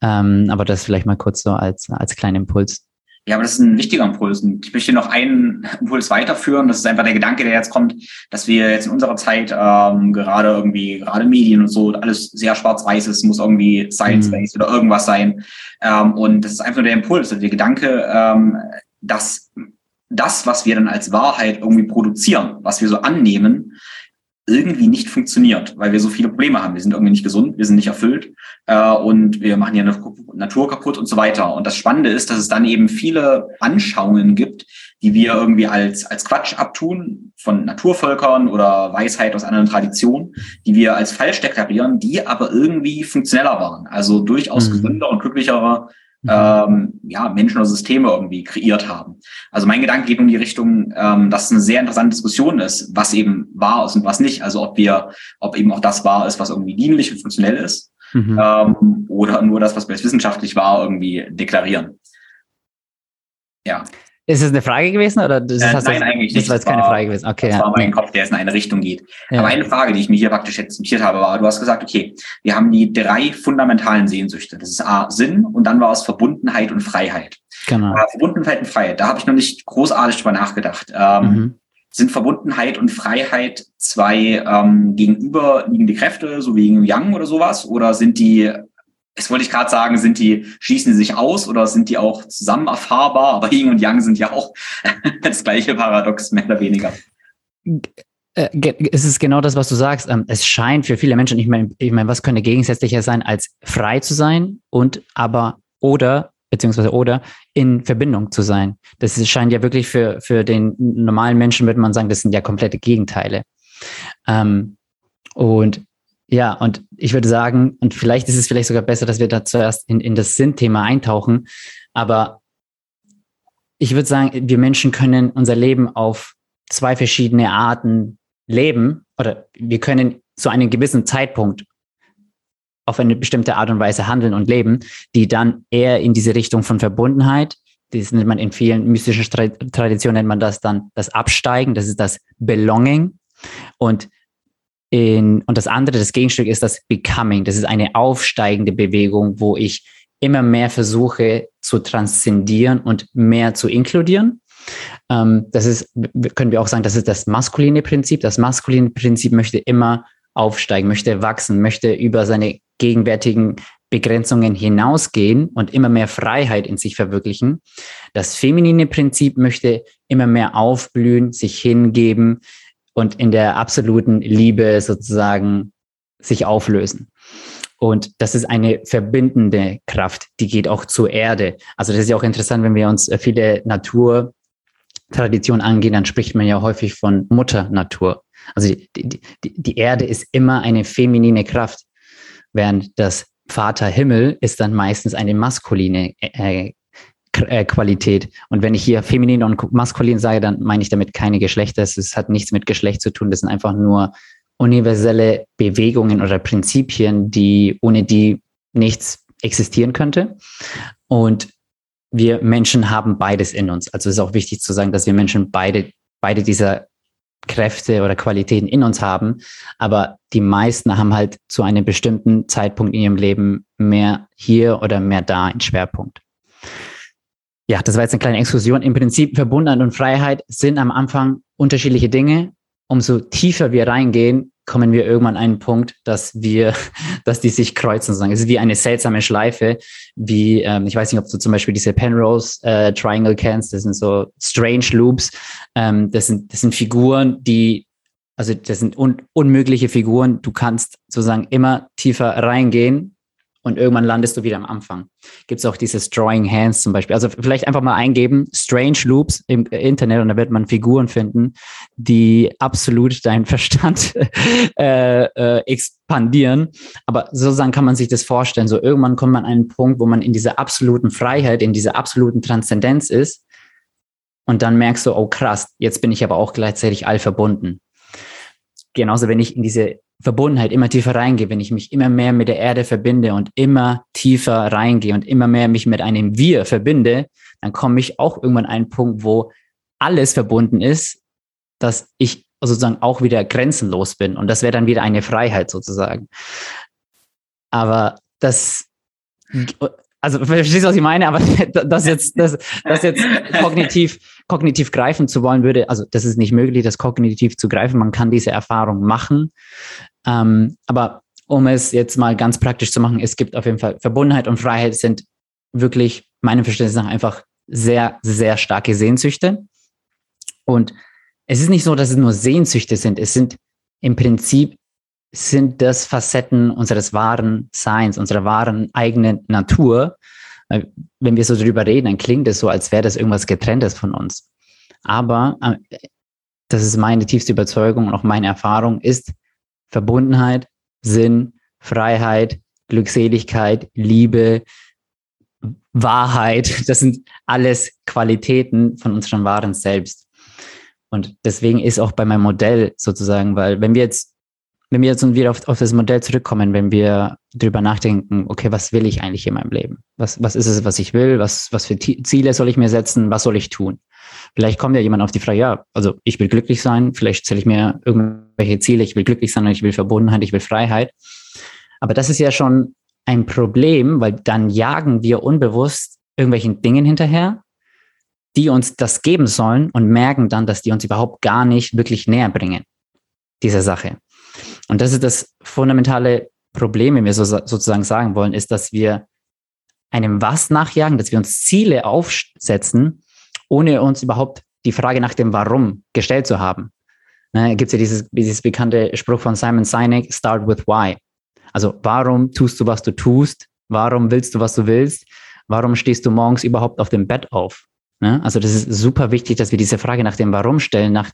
ähm, aber das vielleicht mal kurz so als, als kleinen Impuls. Ja, aber das ist ein wichtiger Impuls. Ich möchte noch einen Impuls weiterführen. Das ist einfach der Gedanke, der jetzt kommt, dass wir jetzt in unserer Zeit ähm, gerade irgendwie, gerade Medien und so, alles sehr schwarz-weiß ist, muss irgendwie Science-based mhm. oder irgendwas sein. Ähm, und das ist einfach nur der Impuls, also der Gedanke, ähm, dass das, was wir dann als Wahrheit irgendwie produzieren, was wir so annehmen, irgendwie nicht funktioniert, weil wir so viele Probleme haben. Wir sind irgendwie nicht gesund, wir sind nicht erfüllt äh, und wir machen ja Natur kaputt und so weiter. Und das Spannende ist, dass es dann eben viele Anschauungen gibt, die wir irgendwie als als Quatsch abtun, von Naturvölkern oder Weisheit aus anderen Traditionen, die wir als falsch deklarieren, die aber irgendwie funktioneller waren, also durchaus mhm. gesünder und glücklichere Ähm, ja, Menschen oder Systeme irgendwie kreiert haben. Also mein Gedanke geht um die Richtung, ähm, dass es eine sehr interessante Diskussion ist, was eben wahr ist und was nicht. Also ob wir, ob eben auch das wahr ist, was irgendwie dienlich und funktionell ist, mhm. ähm, oder nur das, was wir als wissenschaftlich wahr irgendwie deklarieren. Ja. Ist es eine Frage gewesen oder das äh, hast nein, du, eigentlich das nicht. War jetzt keine Frage gewesen. Okay, das ja. war mein Kopf, der jetzt in eine Richtung geht. Ja. Aber eine Frage, die ich mir hier praktisch jetzt notiert habe, war: Du hast gesagt, okay, wir haben die drei fundamentalen Sehnsüchte. Das ist A, Sinn, und dann war es Verbundenheit und Freiheit. Genau. Aber Verbundenheit und Freiheit, da habe ich noch nicht großartig drüber nachgedacht. Ähm, mhm. Sind Verbundenheit und Freiheit zwei ähm, gegenüberliegende Kräfte, so wie Yin und Yang oder sowas, oder sind die Jetzt wollte ich gerade sagen, sind die, schließen die sich aus oder sind die auch zusammen erfahrbar? Aber Yin und Yang sind ja auch das gleiche Paradox, mehr oder weniger. Es ist genau das, was du sagst. Es scheint für viele Menschen, ich meine, ich meine, was könnte gegensätzlicher sein, als frei zu sein und aber oder, beziehungsweise oder in Verbindung zu sein. Das scheint ja wirklich für, für den normalen Menschen, würde man sagen, das sind ja komplette Gegenteile. Und Ja, und ich würde sagen, und vielleicht ist es vielleicht sogar besser, dass wir da zuerst in, in das Sinnthema eintauchen, aber ich würde sagen, wir Menschen können unser Leben auf zwei verschiedene Arten leben, oder wir können zu einem gewissen Zeitpunkt auf eine bestimmte Art und Weise handeln und leben, die dann eher in diese Richtung von Verbundenheit, das nennt man in vielen mystischen Traditionen, nennt man das dann das Absteigen, das ist das Belonging, und In, und das andere, das Gegenstück, ist das Becoming. Das ist eine aufsteigende Bewegung, wo ich immer mehr versuche zu transzendieren und mehr zu inkludieren. Ähm, das ist, können wir auch sagen, das ist das maskuline Prinzip. Das maskuline Prinzip möchte immer aufsteigen, möchte wachsen, möchte über seine gegenwärtigen Begrenzungen hinausgehen und immer mehr Freiheit in sich verwirklichen. Das feminine Prinzip möchte immer mehr aufblühen, sich hingeben, und in der absoluten Liebe sozusagen sich auflösen. Und das ist eine verbindende Kraft, die geht auch zur Erde. Also das ist ja auch interessant, wenn wir uns viele Natur, Tradition angehen, dann spricht man ja häufig von Mutter Natur. Also die, die, die Erde ist immer eine feminine Kraft, während das Vater Himmel ist dann meistens eine maskuline äh, Qualität. Und wenn ich hier feminin und maskulin sage, dann meine ich damit keine Geschlechter. Es hat nichts mit Geschlecht zu tun. Das sind einfach nur universelle Bewegungen oder Prinzipien, die ohne die nichts existieren könnte. Und wir Menschen haben beides in uns. Also es ist auch wichtig zu sagen, dass wir Menschen beide, beide dieser Kräfte oder Qualitäten in uns haben. Aber die meisten haben halt zu einem bestimmten Zeitpunkt in ihrem Leben mehr hier oder mehr da einen Schwerpunkt. Ja, das war jetzt eine kleine Exkursion. Im Prinzip Verbundenheit und Freiheit sind am Anfang unterschiedliche Dinge. Umso tiefer wir reingehen, kommen wir irgendwann an einen Punkt, dass wir, dass die sich kreuzen. Sozusagen. Es ist wie eine seltsame Schleife, wie, ähm, ich weiß nicht, ob du zum Beispiel diese Penrose äh, Triangle kennst, das sind so Strange Loops, ähm, das sind, das sind Figuren, die, also das sind un- unmögliche Figuren, du kannst sozusagen immer tiefer reingehen, und irgendwann landest du wieder am Anfang. Gibt es auch dieses Drawing Hands zum Beispiel. Also vielleicht einfach mal eingeben, Strange Loops im Internet, und da wird man Figuren finden, die absolut deinen Verstand äh, äh, expandieren. Aber sozusagen kann man sich das vorstellen. So irgendwann kommt man an einen Punkt, wo man in dieser absoluten Freiheit, in dieser absoluten Transzendenz ist. Und dann merkst du, oh krass, jetzt bin ich aber auch gleichzeitig allverbunden. Genauso, wenn ich in diese Verbundenheit immer tiefer reingehe, wenn ich mich immer mehr mit der Erde verbinde und immer tiefer reingehe und immer mehr mich mit einem Wir verbinde, dann komme ich auch irgendwann an einen Punkt, wo alles verbunden ist, dass ich sozusagen auch wieder grenzenlos bin. Und das wäre dann wieder eine Freiheit sozusagen. Aber das, also verstehst du, was ich meine? Aber das jetzt, das, das jetzt kognitiv, kognitiv greifen zu wollen würde, also das ist nicht möglich, das kognitiv zu greifen. Man kann diese Erfahrung machen. Ähm, aber um es jetzt mal ganz praktisch zu machen, es gibt auf jeden Fall Verbundenheit und Freiheit sind wirklich meinem Verständnis nach einfach sehr, sehr starke Sehnsüchte. Und es ist nicht so, dass es nur Sehnsüchte sind. Es sind im Prinzip sind das Facetten unseres wahren Seins, unserer wahren eigenen Natur. Wenn wir so drüber reden, dann klingt es so, als wäre das irgendwas Getrenntes von uns. Aber das ist meine tiefste Überzeugung und auch meine Erfahrung, ist Verbundenheit, Sinn, Freiheit, Glückseligkeit, Liebe, Wahrheit. Das sind alles Qualitäten von unserem wahren Selbst. Und deswegen ist auch bei meinem Modell sozusagen, weil wenn wir jetzt Wenn wir jetzt wieder auf, auf das Modell zurückkommen, wenn wir drüber nachdenken, okay, was will ich eigentlich in meinem Leben? Was, was ist es, was ich will? Was, was für T- Ziele soll ich mir setzen? Was soll ich tun? Vielleicht kommt ja jemand auf die Frage, ja, also ich will glücklich sein, vielleicht stelle ich mir irgendwelche Ziele, ich will glücklich sein, ich will Verbundenheit, ich will Freiheit. Aber das ist ja schon ein Problem, weil dann jagen wir unbewusst irgendwelchen Dingen hinterher, die uns das geben sollen, und merken dann, dass die uns überhaupt gar nicht wirklich näher bringen, dieser Sache. Und das ist das fundamentale Problem, wenn wir so, sozusagen sagen wollen, ist, dass wir einem Was nachjagen, dass wir uns Ziele aufsetzen, ohne uns überhaupt die Frage nach dem Warum gestellt zu haben. Ne, gibt es ja dieses, dieses bekannte Spruch von Simon Sinek, Start with Why. Also warum tust du, was du tust? Warum willst du, was du willst? Warum stehst du morgens überhaupt auf dem Bett auf? Ne, also das ist super wichtig, dass wir diese Frage nach dem Warum stellen, nach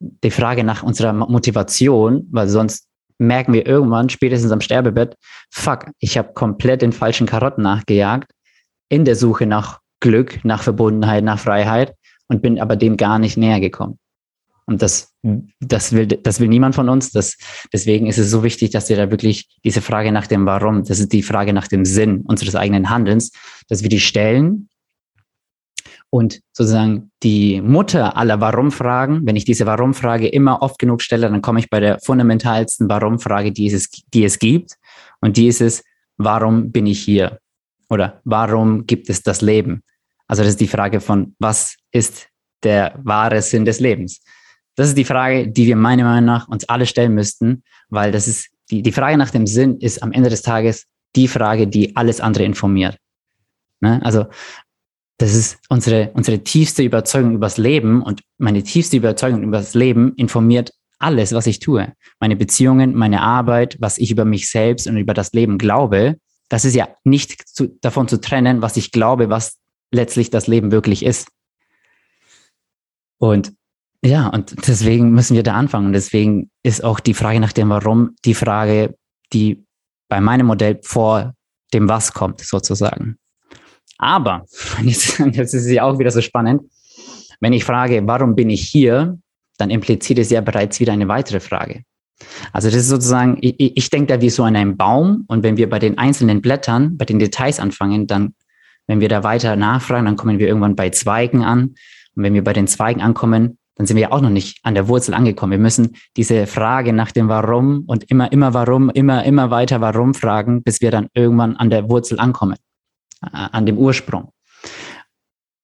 die Frage nach unserer Motivation, weil sonst merken wir irgendwann, spätestens am Sterbebett, fuck, ich habe komplett den falschen Karotten nachgejagt in der Suche nach Glück, nach Verbundenheit, nach Freiheit, und bin aber dem gar nicht näher gekommen. Und das, das will, das will niemand von uns. Das, deswegen ist es so wichtig, dass wir da wirklich diese Frage nach dem Warum, das ist die Frage nach dem Sinn unseres eigenen Handelns, dass wir die stellen. Und sozusagen die Mutter aller Warum-Fragen, wenn ich diese Warum-Frage immer oft genug stelle, dann komme ich bei der fundamentalsten Warum-Frage, die es, die es gibt. Und die ist es, warum bin ich hier? Oder warum gibt es das Leben? Also das ist die Frage von, was ist der wahre Sinn des Lebens? Das ist die Frage, die wir meiner Meinung nach uns alle stellen müssten, weil das ist die, die Frage nach dem Sinn ist am Ende des Tages die Frage, die alles andere informiert. Ne? Also das ist unsere, unsere tiefste Überzeugung übers Leben, und meine tiefste Überzeugung übers Leben informiert alles, was ich tue. Meine Beziehungen, meine Arbeit, was ich über mich selbst und über das Leben glaube, das ist ja nicht zu, davon zu trennen, was ich glaube, was letztlich das Leben wirklich ist. Und ja, und deswegen müssen wir da anfangen. Und deswegen ist auch die Frage nach dem Warum die Frage, die bei meinem Modell vor dem Was kommt, sozusagen. Aber, jetzt, jetzt ist es ja auch wieder so spannend, wenn ich frage, warum bin ich hier, dann impliziert es ja bereits wieder eine weitere Frage. Also das ist sozusagen, ich, ich denke da wie so an einen Baum, und wenn wir bei den einzelnen Blättern, bei den Details anfangen, dann, wenn wir da weiter nachfragen, dann kommen wir irgendwann bei Zweigen an, und wenn wir bei den Zweigen ankommen, dann sind wir ja auch noch nicht an der Wurzel angekommen. Wir müssen diese Frage nach dem Warum und immer, immer Warum, immer, immer weiter Warum fragen, bis wir dann irgendwann an der Wurzel ankommen, an dem Ursprung.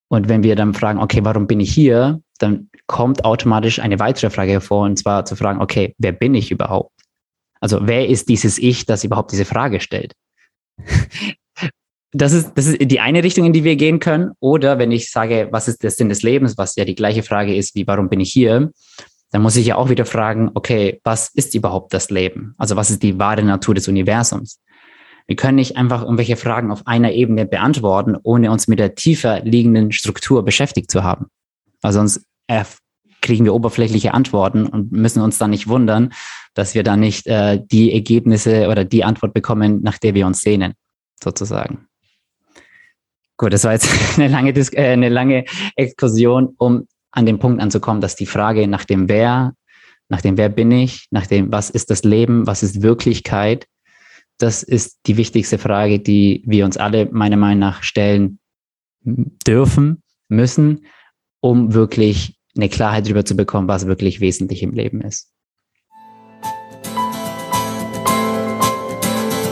Und wenn wir dann fragen, okay, warum bin ich hier, dann kommt automatisch eine weitere Frage hervor, und zwar zu fragen, okay, wer bin ich überhaupt? Also wer ist dieses Ich, das überhaupt diese Frage stellt? Das ist, das ist die eine Richtung, in die wir gehen können. Oder wenn ich sage, was ist der Sinn des Lebens, was ja die gleiche Frage ist wie, warum bin ich hier? Dann muss ich ja auch wieder fragen, okay, was ist überhaupt das Leben? Also was ist die wahre Natur des Universums? Wir können nicht einfach irgendwelche Fragen auf einer Ebene beantworten, ohne uns mit der tiefer liegenden Struktur beschäftigt zu haben. Weil sonst kriegen wir oberflächliche Antworten und müssen uns dann nicht wundern, dass wir dann nicht äh, die Ergebnisse oder die Antwort bekommen, nach der wir uns sehnen, sozusagen. Gut, das war jetzt eine lange, Dis- äh, eine lange Exkursion, um an den Punkt anzukommen, dass die Frage nach dem Wer, nach dem Wer bin ich, nach dem Was ist das Leben, was ist Wirklichkeit, das ist die wichtigste Frage, die wir uns alle meiner Meinung nach stellen dürfen, müssen, um wirklich eine Klarheit darüber zu bekommen, was wirklich wesentlich im Leben ist.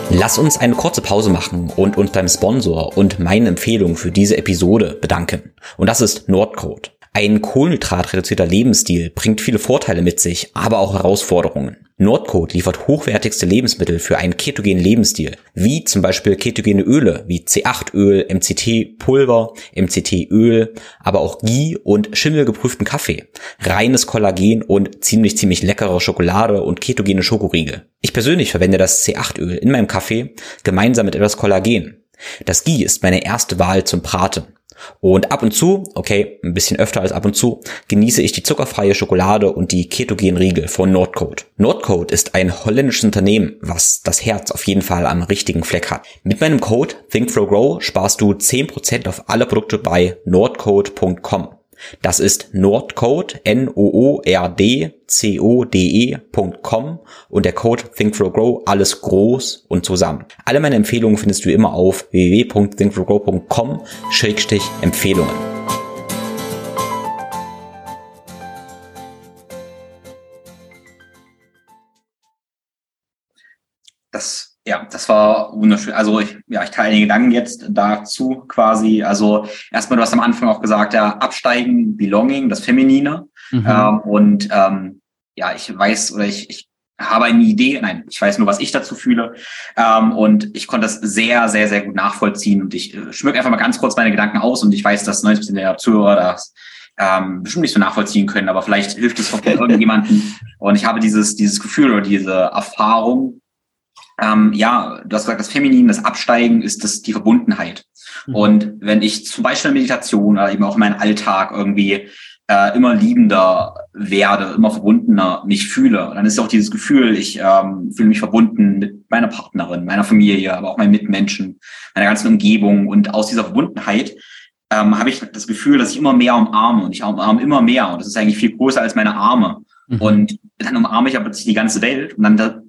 Lass uns eine kurze Pause machen und uns beim Sponsor und meinen Empfehlungen für diese Episode bedanken. Und das ist Noordcode. Ein kohlenhydratreduzierter Lebensstil bringt viele Vorteile mit sich, aber auch Herausforderungen. Noordcode liefert hochwertigste Lebensmittel für einen ketogenen Lebensstil, wie zum Beispiel ketogene Öle wie C acht Öl, M C T Pulver, M C T Öl, aber auch Ghee und schimmelgeprüften Kaffee, reines Kollagen und ziemlich, ziemlich leckere Schokolade und ketogene Schokoriegel. Ich persönlich verwende das C acht Öl in meinem Kaffee gemeinsam mit etwas Kollagen. Das Ghee ist meine erste Wahl zum Braten. Und ab und zu, okay, ein bisschen öfter als ab und zu, genieße ich die zuckerfreie Schokolade und die ketogenen Riegel von Noordcode. Noordcode ist ein holländisches Unternehmen, was das Herz auf jeden Fall am richtigen Fleck hat. Mit meinem Code ThinkFlowGrow sparst du zehn Prozent auf alle Produkte bei noordcode Punkt com. Das ist Noordcode, N O O R D C O D E Punkt com, und der Code ThinkFlowGrow, alles groß und zusammen. Alle meine Empfehlungen findest du immer auf w w w Punkt thinkflowgrow Punkt com Schrägstrich Empfehlungen. Das, ja, das war wunderschön. Also ich, ja, ich teile den Gedanken jetzt dazu quasi. Also erstmal, du hast am Anfang auch gesagt, ja, Absteigen, Belonging, das Feminine. Mhm. Ähm, und ähm, ja, ich weiß oder ich, ich habe eine Idee. Nein, ich weiß nur, was ich dazu fühle. Ähm, und ich konnte das sehr, sehr, sehr gut nachvollziehen. Und ich äh, schmücke einfach mal ganz kurz meine Gedanken aus. Und ich weiß, dass neunzig Prozent der Zuhörer das ähm, bestimmt nicht so nachvollziehen können. Aber vielleicht hilft es von irgendjemandem. Und ich habe dieses dieses Gefühl oder diese Erfahrung. Ähm, ja, du hast gesagt, das Feminin, das Absteigen ist das die Verbundenheit. Mhm. Und wenn ich zum Beispiel in Meditation oder eben auch in meinem Alltag irgendwie äh, immer liebender werde, immer verbundener mich fühle, dann ist auch dieses Gefühl, ich ähm, fühle mich verbunden mit meiner Partnerin, meiner Familie, aber auch meinen Mitmenschen, meiner ganzen Umgebung. Und aus dieser Verbundenheit ähm, habe ich das Gefühl, dass ich immer mehr umarme, und ich umarme immer mehr. Und das ist eigentlich viel größer als meine Arme. Mhm. Und dann umarme ich aber die ganze Welt, und dann da,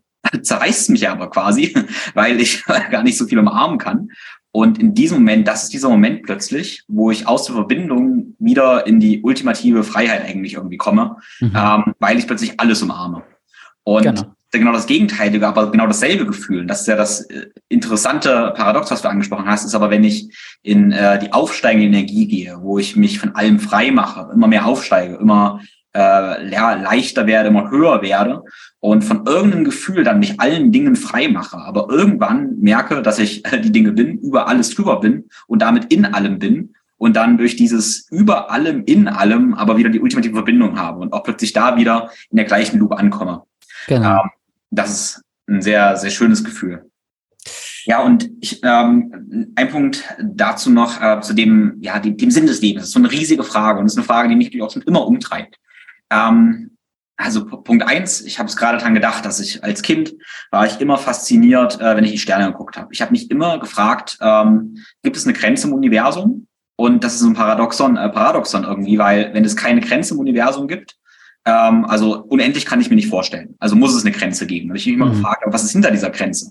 zerreißt mich aber quasi, weil ich gar nicht so viel umarmen kann. Und in diesem Moment, das ist dieser Moment plötzlich, wo ich aus der Verbindung wieder in die ultimative Freiheit eigentlich irgendwie komme, mhm. ähm, weil ich plötzlich alles umarme. Und genau, genau das Gegenteilige, aber genau dasselbe Gefühl. Das ist ja das äh, interessante Paradox, was du angesprochen hast, ist aber, wenn ich in äh, die aufsteigende Energie gehe, wo ich mich von allem frei mache, immer mehr aufsteige, immer Äh, ja, leichter werde, immer höher werde und von irgendeinem Gefühl dann mich allen Dingen frei mache, aber irgendwann merke, dass ich äh, die Dinge bin, über alles drüber bin und damit in allem bin und dann durch dieses über allem, in allem, aber wieder die ultimative Verbindung habe und auch plötzlich da wieder in der gleichen Lupe ankomme. Genau. Ähm, das ist ein sehr, sehr schönes Gefühl. Ja, und ich, ähm, ein Punkt dazu noch, äh, zu dem, ja, dem, dem Sinn des Lebens. Das ist so eine riesige Frage und das ist eine Frage, die mich auch schon immer umtreibt. Ähm, also Punkt eins, ich habe es gerade daran gedacht, dass ich als Kind war ich immer fasziniert, äh, wenn ich die Sterne geguckt habe. Ich habe mich immer gefragt, ähm, gibt es eine Grenze im Universum? Und das ist so ein Paradoxon, äh, Paradoxon irgendwie, weil wenn es keine Grenze im Universum gibt, ähm, also unendlich kann ich mir nicht vorstellen. Also muss es eine Grenze geben. Da habe ich mich immer mhm. gefragt, was ist hinter dieser Grenze?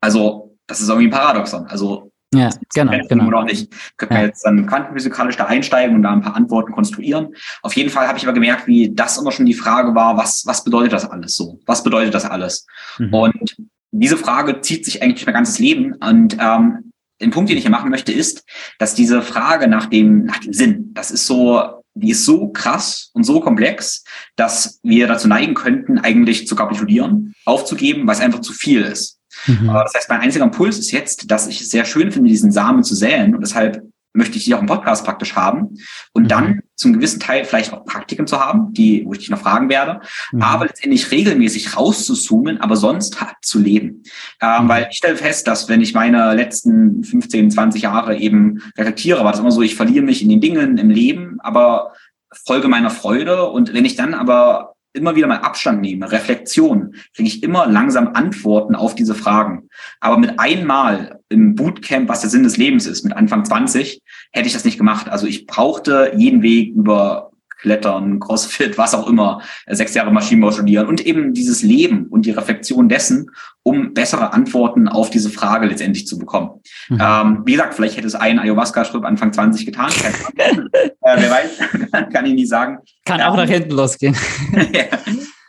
Also das ist irgendwie ein Paradoxon. Also ja, genau, genau. Oder auch nicht. Könnte ja. man jetzt dann quantenphysikalisch da einsteigen und da ein paar Antworten konstruieren. Auf jeden Fall habe ich aber gemerkt, wie das immer schon die Frage war, was, was bedeutet das alles so? Was bedeutet das alles? Mhm. Und diese Frage zieht sich eigentlich durch mein ganzes Leben. Und ähm, den Punkt, den ich hier machen möchte, ist, dass diese Frage nach dem, nach dem Sinn, das ist so, die ist so krass und so komplex, dass wir dazu neigen könnten, eigentlich zu kapitulieren, aufzugeben, weil es einfach zu viel ist. Mhm. Das heißt, mein einziger Impuls ist jetzt, dass ich es sehr schön finde, diesen Samen zu säen und deshalb möchte ich dich auch im Podcast praktisch haben und mhm. dann zum gewissen Teil vielleicht auch Praktiken zu haben, die, wo ich dich noch fragen werde, mhm. aber letztendlich regelmäßig rauszuzoomen, aber sonst halt zu leben. Ähm, mhm. Weil ich stelle fest, dass wenn ich meine letzten fünfzehn, zwanzig Jahre eben reflektiere, war das immer so, ich verliere mich in den Dingen, im Leben, aber folge meiner Freude und wenn ich dann aber immer wieder mal Abstand nehme, Reflexion, kriege ich immer langsam Antworten auf diese Fragen. Aber mit einmal im Bootcamp, was der Sinn des Lebens ist, mit Anfang zwanzig, hätte ich das nicht gemacht. Also ich brauchte jeden Weg über Klettern, Crossfit, was auch immer, sechs Jahre Maschinenbau studieren und eben dieses Leben und die Reflexion dessen, um bessere Antworten auf diese Frage letztendlich zu bekommen. Mhm. Ähm, wie gesagt, vielleicht hätte es ein Ayahuasca-Trip Anfang zwanzig getan. Kein äh, wer weiß, kann ich nicht sagen. Kann ähm, auch nach hinten losgehen.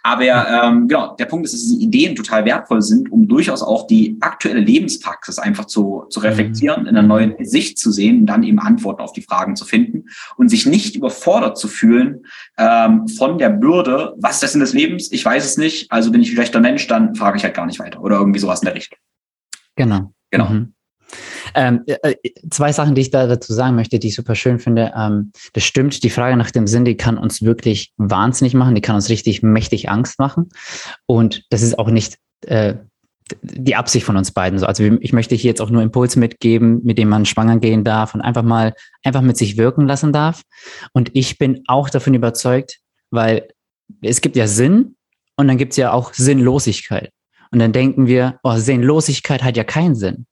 Aber ähm, genau, der Punkt ist, dass diese Ideen total wertvoll sind, um durchaus auch die aktuelle Lebenspraxis einfach zu, zu reflektieren, in einer neuen Sicht zu sehen und dann eben Antworten auf die Fragen zu finden und sich nicht überfordert zu fühlen ähm, von der Bürde, was ist das Sinn des Lebens? Ich weiß es nicht, also bin ich ein schlechter Mensch, dann frage ich halt gar nicht weiter oder irgendwie sowas in der Richtung. Genau. Genau. Mhm. Ähm, zwei Sachen, die ich da dazu sagen möchte, die ich super schön finde. Ähm, das stimmt, die Frage nach dem Sinn, die kann uns wirklich wahnsinnig machen, die kann uns richtig mächtig Angst machen und das ist auch nicht äh, die Absicht von uns beiden. Also ich möchte hier jetzt auch nur Impulse mitgeben, mit denen man schwanger gehen darf und einfach mal einfach mit sich wirken lassen darf und ich bin auch davon überzeugt, weil es gibt ja Sinn und dann gibt es ja auch Sinnlosigkeit und dann denken wir, oh, Sinnlosigkeit hat ja keinen Sinn.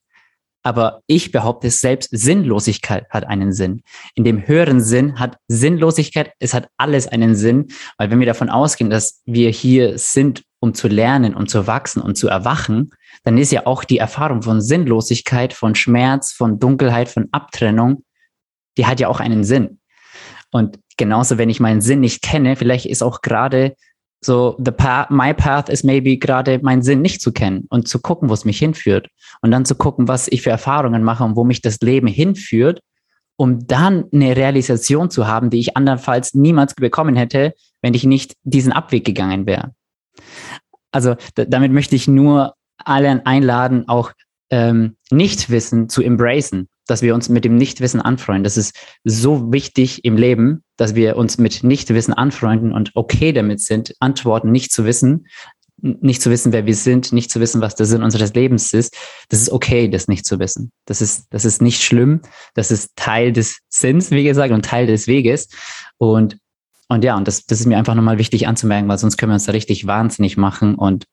Aber ich behaupte es selbst, Sinnlosigkeit hat einen Sinn. In dem höheren Sinn hat Sinnlosigkeit, es hat alles einen Sinn, weil wenn wir davon ausgehen, dass wir hier sind, um zu lernen, um zu wachsen, um zu erwachen, dann ist ja auch die Erfahrung von Sinnlosigkeit, von Schmerz, von Dunkelheit, von Abtrennung, die hat ja auch einen Sinn. Und genauso, wenn ich meinen Sinn nicht kenne, vielleicht ist auch gerade so, the path, my path is maybe gerade meinen Sinn nicht zu kennen und zu gucken, wo es mich hinführt und dann zu gucken, was ich für Erfahrungen mache und wo mich das Leben hinführt, um dann eine Realisation zu haben, die ich andernfalls niemals bekommen hätte, wenn ich nicht diesen Abweg gegangen wäre. Also d- damit möchte ich nur allen einladen, auch ähm, Nichtwissen zu embracen, dass wir uns mit dem Nichtwissen anfreunden. Das ist so wichtig im Leben, dass wir uns mit Nichtwissen anfreunden und okay damit sind, Antworten nicht zu wissen, nicht zu wissen, wer wir sind, nicht zu wissen, was der Sinn unseres Lebens ist. Das ist okay, das nicht zu wissen. Das ist, das ist nicht schlimm. Das ist Teil des Sinns, wie gesagt, und Teil des Weges. Und, und ja, und das, das ist mir einfach nochmal wichtig anzumerken, weil sonst können wir uns da richtig wahnsinnig machen. Und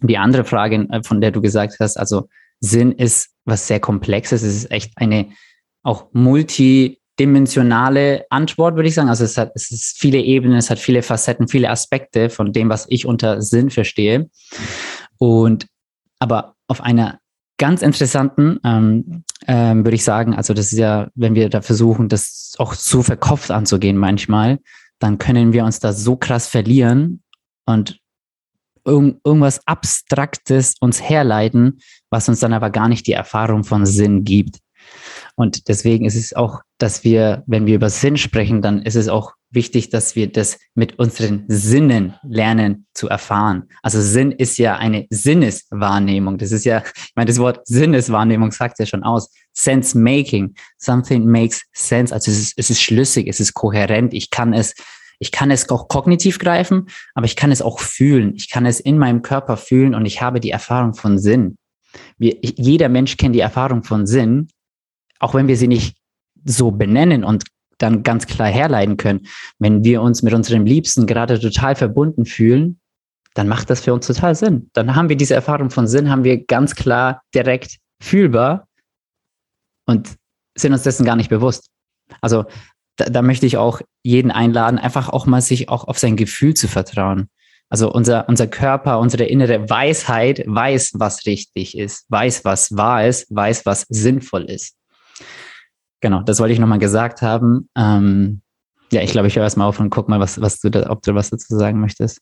die andere Frage, von der du gesagt hast, also Sinn ist was sehr Komplexes. Es ist echt eine auch multidimensionale Antwort, würde ich sagen. Also es hat es ist viele Ebenen, es hat viele Facetten, viele Aspekte von dem, was ich unter Sinn verstehe. Und aber auf einer ganz interessanten, ähm, ähm, würde ich sagen, also das ist ja, wenn wir da versuchen, das auch so verkopft anzugehen manchmal, dann können wir uns da so krass verlieren und irgendwas Abstraktes uns herleiten, was uns dann aber gar nicht die Erfahrung von Sinn gibt. Und deswegen ist es auch, dass wir, wenn wir über Sinn sprechen, dann ist es auch wichtig, dass wir das mit unseren Sinnen lernen zu erfahren. Also Sinn ist ja eine Sinneswahrnehmung. Das ist ja, ich meine, das Wort Sinneswahrnehmung sagt ja schon aus. Sense making. Something makes sense. Also es ist, es ist schlüssig, es ist kohärent. Ich kann es Ich kann es auch kognitiv greifen, aber ich kann es auch fühlen. Ich kann es in meinem Körper fühlen und ich habe die Erfahrung von Sinn. Wir, jeder Mensch kennt die Erfahrung von Sinn, auch wenn wir sie nicht so benennen und dann ganz klar herleiten können. Wenn wir uns mit unserem Liebsten gerade total verbunden fühlen, dann macht das für uns total Sinn. Dann haben wir diese Erfahrung von Sinn, haben wir ganz klar, direkt fühlbar und sind uns dessen gar nicht bewusst. Also da, da möchte ich auch jeden einladen, einfach auch mal sich auch auf sein Gefühl zu vertrauen. Also unser, unser Körper, unsere innere Weisheit weiß, was richtig ist, weiß, was wahr ist, weiß, was sinnvoll ist. Genau, das wollte ich nochmal gesagt haben. Ähm, ja, ich glaube, ich höre erstmal auf und guck mal, was, was du da, ob du was dazu sagen möchtest.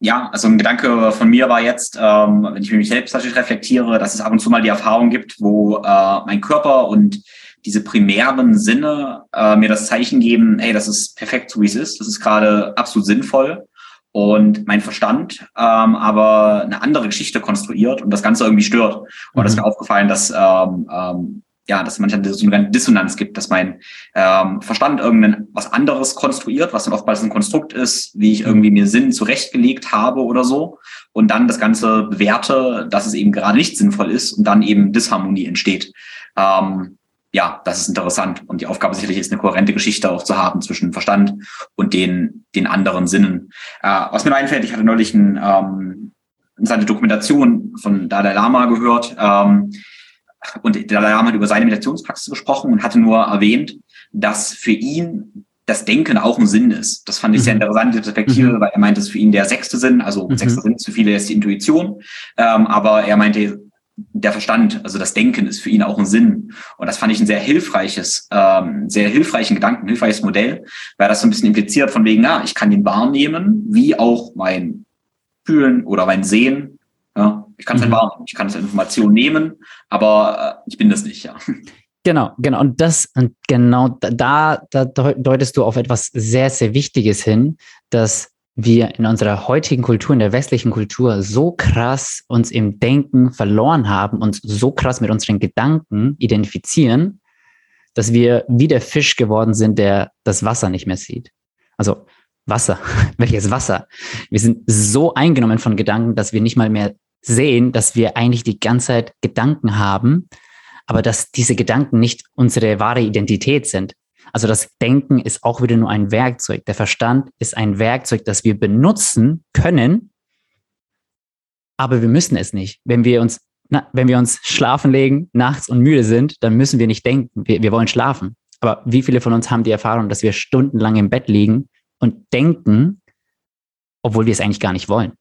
Ja, also ein Gedanke von mir war jetzt, ähm, wenn ich mich selbst reflektiere, dass es ab und zu mal die Erfahrung gibt, wo äh, mein Körper und diese primären Sinne äh, mir das Zeichen geben, hey, das ist perfekt, so wie es ist, das ist gerade absolut sinnvoll und mein Verstand ähm, aber eine andere Geschichte konstruiert und das Ganze irgendwie stört. Und mhm. das ist mir aufgefallen, dass ähm, ähm, ja, dass manchmal so eine Dissonanz gibt, dass mein ähm, Verstand irgendein was anderes konstruiert, was dann oftmals ein Konstrukt ist, wie ich irgendwie mir Sinn zurechtgelegt habe oder so und dann das Ganze bewerte, dass es eben gerade nicht sinnvoll ist und dann eben Disharmonie entsteht. Ähm, ja, das ist interessant und die Aufgabe sicherlich ist, eine kohärente Geschichte auch zu haben zwischen Verstand und den den anderen Sinnen. Äh, was mir einfällt, ich hatte neulich ein, ähm, eine Dokumentation von Dalai Lama gehört, ähm, und der Dalai Lama hat über seine Meditationspraxis gesprochen und hatte nur erwähnt, dass für ihn das Denken auch ein Sinn ist. Das fand ich sehr interessant, diese Perspektive, mhm. weil er meinte, es ist für ihn der sechste Sinn, also mhm. sechster Sinn, zu viele ist die Intuition, ähm, aber er meinte, der Verstand, also das Denken ist für ihn auch ein Sinn. Und das fand ich ein sehr hilfreiches, ähm, sehr hilfreichen Gedanken, hilfreiches Modell, weil das so ein bisschen impliziert von wegen, ja, ich kann den wahrnehmen, wie auch mein Fühlen oder mein Sehen, ja. Ich kann es halt wahrnehmen, ich kann es als Information nehmen, aber ich bin das nicht, ja. Genau, genau. Und das, und genau da, da deutest du auf etwas sehr, sehr Wichtiges hin, dass wir in unserer heutigen Kultur, in der westlichen Kultur, so krass uns im Denken verloren haben, uns so krass mit unseren Gedanken identifizieren, dass wir wie der Fisch geworden sind, der das Wasser nicht mehr sieht. Also Wasser, welches Wasser? Wir sind so eingenommen von Gedanken, dass wir nicht mal mehr sehen, dass wir eigentlich die ganze Zeit Gedanken haben, aber dass diese Gedanken nicht unsere wahre Identität sind. Also das Denken ist auch wieder nur ein Werkzeug. Der Verstand ist ein Werkzeug, das wir benutzen können, aber wir müssen es nicht. Wenn wir uns, na, wenn wir uns schlafen legen, nachts und müde sind, dann müssen wir nicht denken. Wir, wir wollen schlafen. Aber wie viele von uns haben die Erfahrung, dass wir stundenlang im Bett liegen und denken, obwohl wir es eigentlich gar nicht wollen?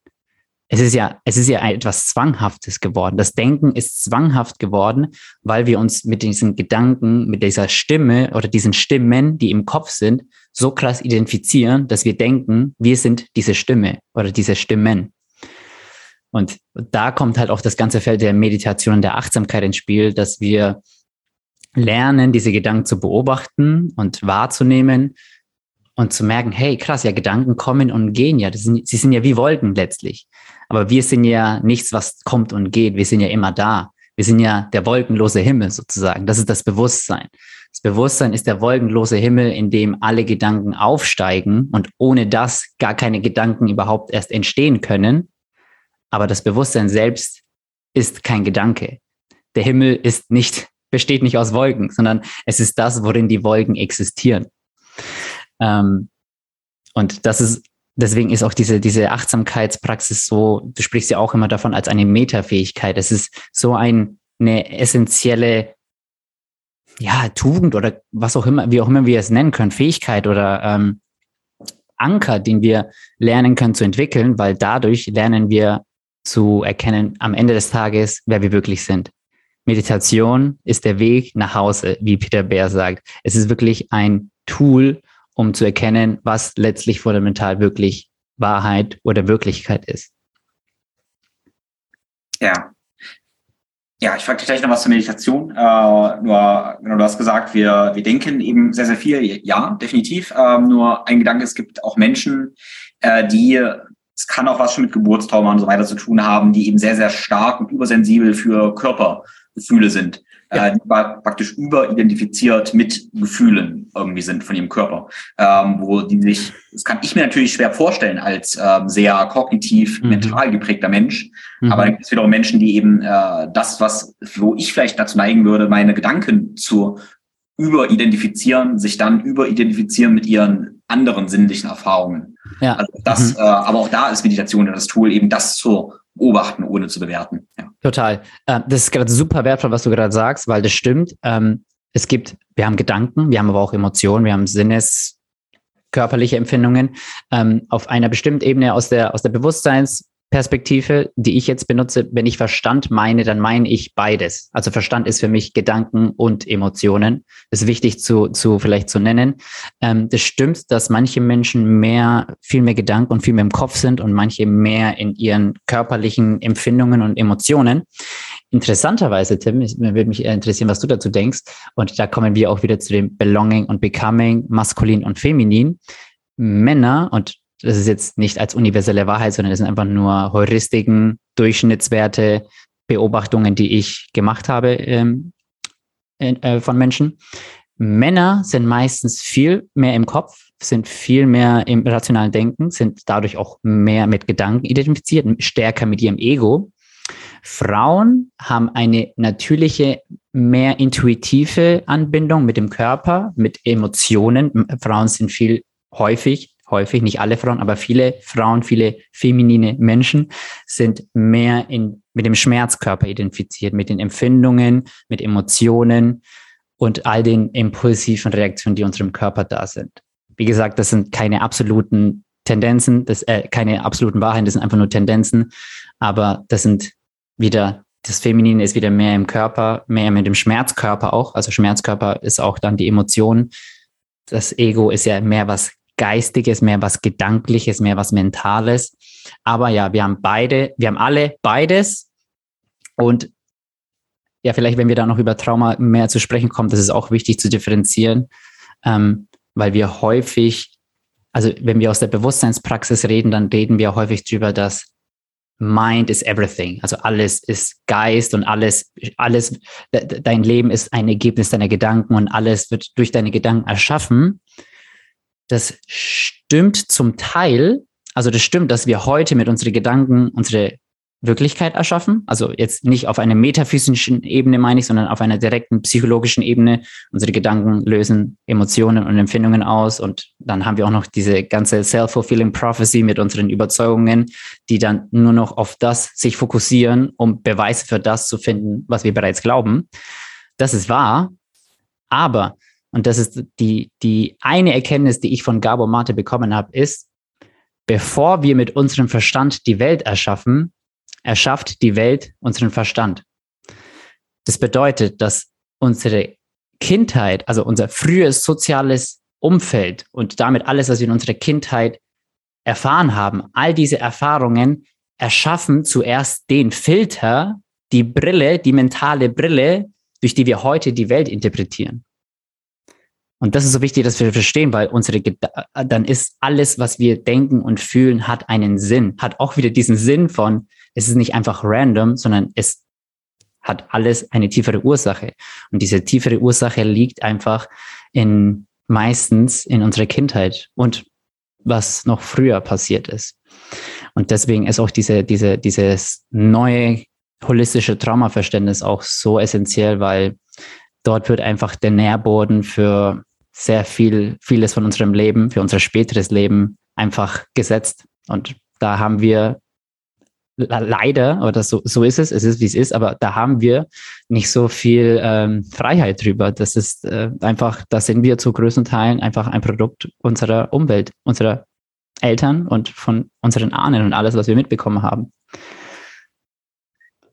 Es ist ja, es ist ja etwas Zwanghaftes geworden. Das Denken ist zwanghaft geworden, weil wir uns mit diesen Gedanken, mit dieser Stimme oder diesen Stimmen, die im Kopf sind, so krass identifizieren, dass wir denken, wir sind diese Stimme oder diese Stimmen. Und da kommt halt auch das ganze Feld der Meditation und der Achtsamkeit ins Spiel, dass wir lernen, diese Gedanken zu beobachten und wahrzunehmen und zu merken, hey, krass, ja, Gedanken kommen und gehen ja. Das sind, sie sind ja wie Wolken letztlich. Aber wir sind ja nichts, was kommt und geht. Wir sind ja immer da. Wir sind ja der wolkenlose Himmel sozusagen. Das ist das Bewusstsein. Das Bewusstsein ist der wolkenlose Himmel, in dem alle Gedanken aufsteigen und ohne das gar keine Gedanken überhaupt erst entstehen können. Aber das Bewusstsein selbst ist kein Gedanke. Der Himmel ist nicht, besteht nicht aus Wolken, sondern es ist das, worin die Wolken existieren. Ähm, und das ist Deswegen ist auch diese, diese Achtsamkeitspraxis so, du sprichst ja auch immer davon, als eine Metafähigkeit. Es ist so ein, eine essentielle, ja, Tugend oder was auch immer, wie auch immer wir es nennen können, Fähigkeit oder ähm, Anker, den wir lernen können zu entwickeln, weil dadurch lernen wir zu erkennen am Ende des Tages, wer wir wirklich sind. Meditation ist der Weg nach Hause, wie Peter Bär sagt. Es ist wirklich ein Tool, um zu erkennen, was letztlich fundamental wirklich Wahrheit oder Wirklichkeit ist. Ja. Ja, ich frage dich gleich noch was zur Meditation. Äh, nur, genau, du hast gesagt, wir, wir denken eben sehr, sehr viel. Ja, definitiv. Ähm, nur ein Gedanke, es gibt auch Menschen, äh, die, es kann auch was schon mit Geburtstrauma und so weiter zu tun haben, die eben sehr, sehr stark und übersensibel für Körpergefühle sind. ja. äh, die praktisch überidentifiziert mit Gefühlen irgendwie sind von ihrem Körper, ähm, wo die sich, das kann ich mir natürlich schwer vorstellen als ähm, sehr kognitiv, mhm. mental geprägter Mensch, mhm. aber dann gibt es wiederum Menschen, die eben äh, das, was, wo ich vielleicht dazu neigen würde, meine Gedanken zu überidentifizieren, sich dann überidentifizieren mit ihren anderen sinnlichen Erfahrungen. Ja. Also das, mhm. äh, aber auch da ist Meditation das Tool, eben das zu beobachten, ohne zu bewerten. Ja. Total. Äh, das ist gerade super wertvoll, was du gerade sagst, weil das stimmt. Ähm, es gibt, wir haben Gedanken, wir haben aber auch Emotionen, wir haben Sinnes, körperliche Empfindungen ähm, auf einer bestimmten Ebene aus der, aus der Bewusstseinsperspektive, die ich jetzt benutze. Wenn ich Verstand meine, dann meine ich beides. Also Verstand ist für mich Gedanken und Emotionen. Das ist wichtig zu, zu vielleicht zu nennen. Ähm, das stimmt, dass manche Menschen mehr, viel mehr Gedanken und viel mehr im Kopf sind und manche mehr in ihren körperlichen Empfindungen und Emotionen. Interessanterweise, Tim, ich würde mich interessieren, was du dazu denkst. Und da kommen wir auch wieder zu dem Belonging und Becoming, maskulin und feminin. Männer, und das ist jetzt nicht als universelle Wahrheit, sondern das sind einfach nur Heuristiken, Durchschnittswerte, Beobachtungen, die ich gemacht habe ähm, äh, von Menschen. Männer sind meistens viel mehr im Kopf, sind viel mehr im rationalen Denken, sind dadurch auch mehr mit Gedanken identifiziert, stärker mit ihrem Ego. Frauen haben eine natürliche, mehr intuitive Anbindung mit dem Körper, mit Emotionen. Frauen sind viel häufig Häufig, nicht alle Frauen, aber viele Frauen, viele feminine Menschen sind mehr in, mit dem Schmerzkörper identifiziert, mit den Empfindungen, mit Emotionen und all den impulsiven Reaktionen, die unserem Körper da sind. Wie gesagt, das sind keine absoluten Tendenzen, das, äh, keine absoluten Wahrheiten, das sind einfach nur Tendenzen, aber das sind wieder, das Feminine ist wieder mehr im Körper, mehr mit dem Schmerzkörper auch, also Schmerzkörper ist auch dann die Emotion. Das Ego ist ja mehr was Geistiges, mehr was Gedankliches, mehr was Mentales. Aber ja, wir haben beide, wir haben alle beides. Und ja, vielleicht, wenn wir da noch über Trauma mehr zu sprechen kommen, das ist auch wichtig zu differenzieren, ähm, weil wir häufig, also wenn wir aus der Bewusstseinspraxis reden, dann reden wir häufig drüber, dass Mind is everything. Also alles ist Geist und alles, alles, de, de, dein Leben ist ein Ergebnis deiner Gedanken und alles wird durch deine Gedanken erschaffen. Das stimmt zum Teil, also das stimmt, dass wir heute mit unseren Gedanken unsere Wirklichkeit erschaffen. Also jetzt nicht auf einer metaphysischen Ebene meine ich, sondern auf einer direkten psychologischen Ebene. Unsere Gedanken lösen Emotionen und Empfindungen aus und dann haben wir auch noch diese ganze Self-Fulfilling Prophecy mit unseren Überzeugungen, die dann nur noch auf das sich fokussieren, um Beweise für das zu finden, was wir bereits glauben. Das ist wahr, aber und das ist die, die eine Erkenntnis, die ich von Gabor Maté bekommen habe, ist, bevor wir mit unserem Verstand die Welt erschaffen, erschafft die Welt unseren Verstand. Das bedeutet, dass unsere Kindheit, also unser frühes soziales Umfeld und damit alles, was wir in unserer Kindheit erfahren haben, all diese Erfahrungen erschaffen zuerst den Filter, die Brille, die mentale Brille, durch die wir heute die Welt interpretieren. Und das ist so wichtig, dass wir verstehen, weil unsere Geda- dann ist alles, was wir denken und fühlen, hat einen Sinn, hat auch wieder diesen Sinn von, es ist nicht einfach random, sondern es hat alles eine tiefere Ursache. Und diese tiefere Ursache liegt einfach in meistens in unserer Kindheit und was noch früher passiert ist. Und deswegen ist auch diese, diese, dieses neue holistische Traumaverständnis auch so essentiell, weil dort wird einfach der Nährboden für sehr viel, vieles von unserem Leben, für unser späteres Leben einfach gesetzt. Und da haben wir leider, oder so, so ist es, es ist wie es ist, aber da haben wir nicht so viel ähm, Freiheit drüber. Das ist äh, einfach, da sind wir zu größten Teilen einfach ein Produkt unserer Umwelt, unserer Eltern und von unseren Ahnen und alles, was wir mitbekommen haben.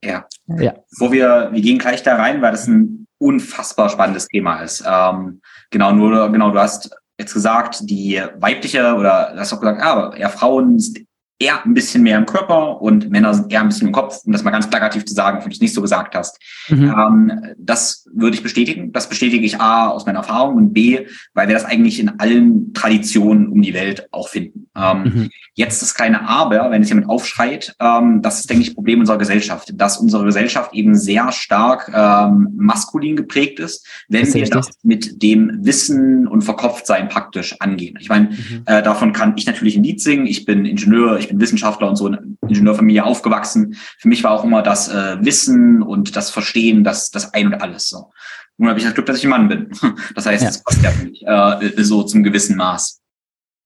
Ja, ja. Wo wir, wir gehen gleich da rein, weil das ein unfassbar spannendes Thema ist. Ähm, genau, nur, genau, du hast jetzt gesagt, die weibliche, oder du hast auch gesagt, ah, ja, Frauen sind eher ein bisschen mehr im Körper und Männer sind eher ein bisschen im Kopf, um das mal ganz plakativ zu sagen, wenn du es nicht so gesagt hast. Mhm. Ähm, das würde ich bestätigen. Das bestätige ich A, aus meiner Erfahrung und B, weil wir das eigentlich in allen Traditionen um die Welt auch finden. Ähm, mhm. Jetzt das kleine Aber, wenn es jemand aufschreit, ähm, das ist, denke ich, ein Problem unserer Gesellschaft, dass unsere Gesellschaft eben sehr stark ähm, maskulin geprägt ist, wenn das wir das mit dem Wissen und Verkopftsein praktisch angehen. Ich meine, mhm. äh, davon kann ich natürlich ein Lied singen, ich bin Ingenieur, ich bin Wissenschaftler und so in Ingenieurfamilie aufgewachsen. Für mich war auch immer das äh, Wissen und das Verstehen, das, das Ein und Alles so. Nun habe ich das Glück, dass ich ein Mann bin. Das heißt, es ja. passt ja für mich äh, so zum gewissen Maß.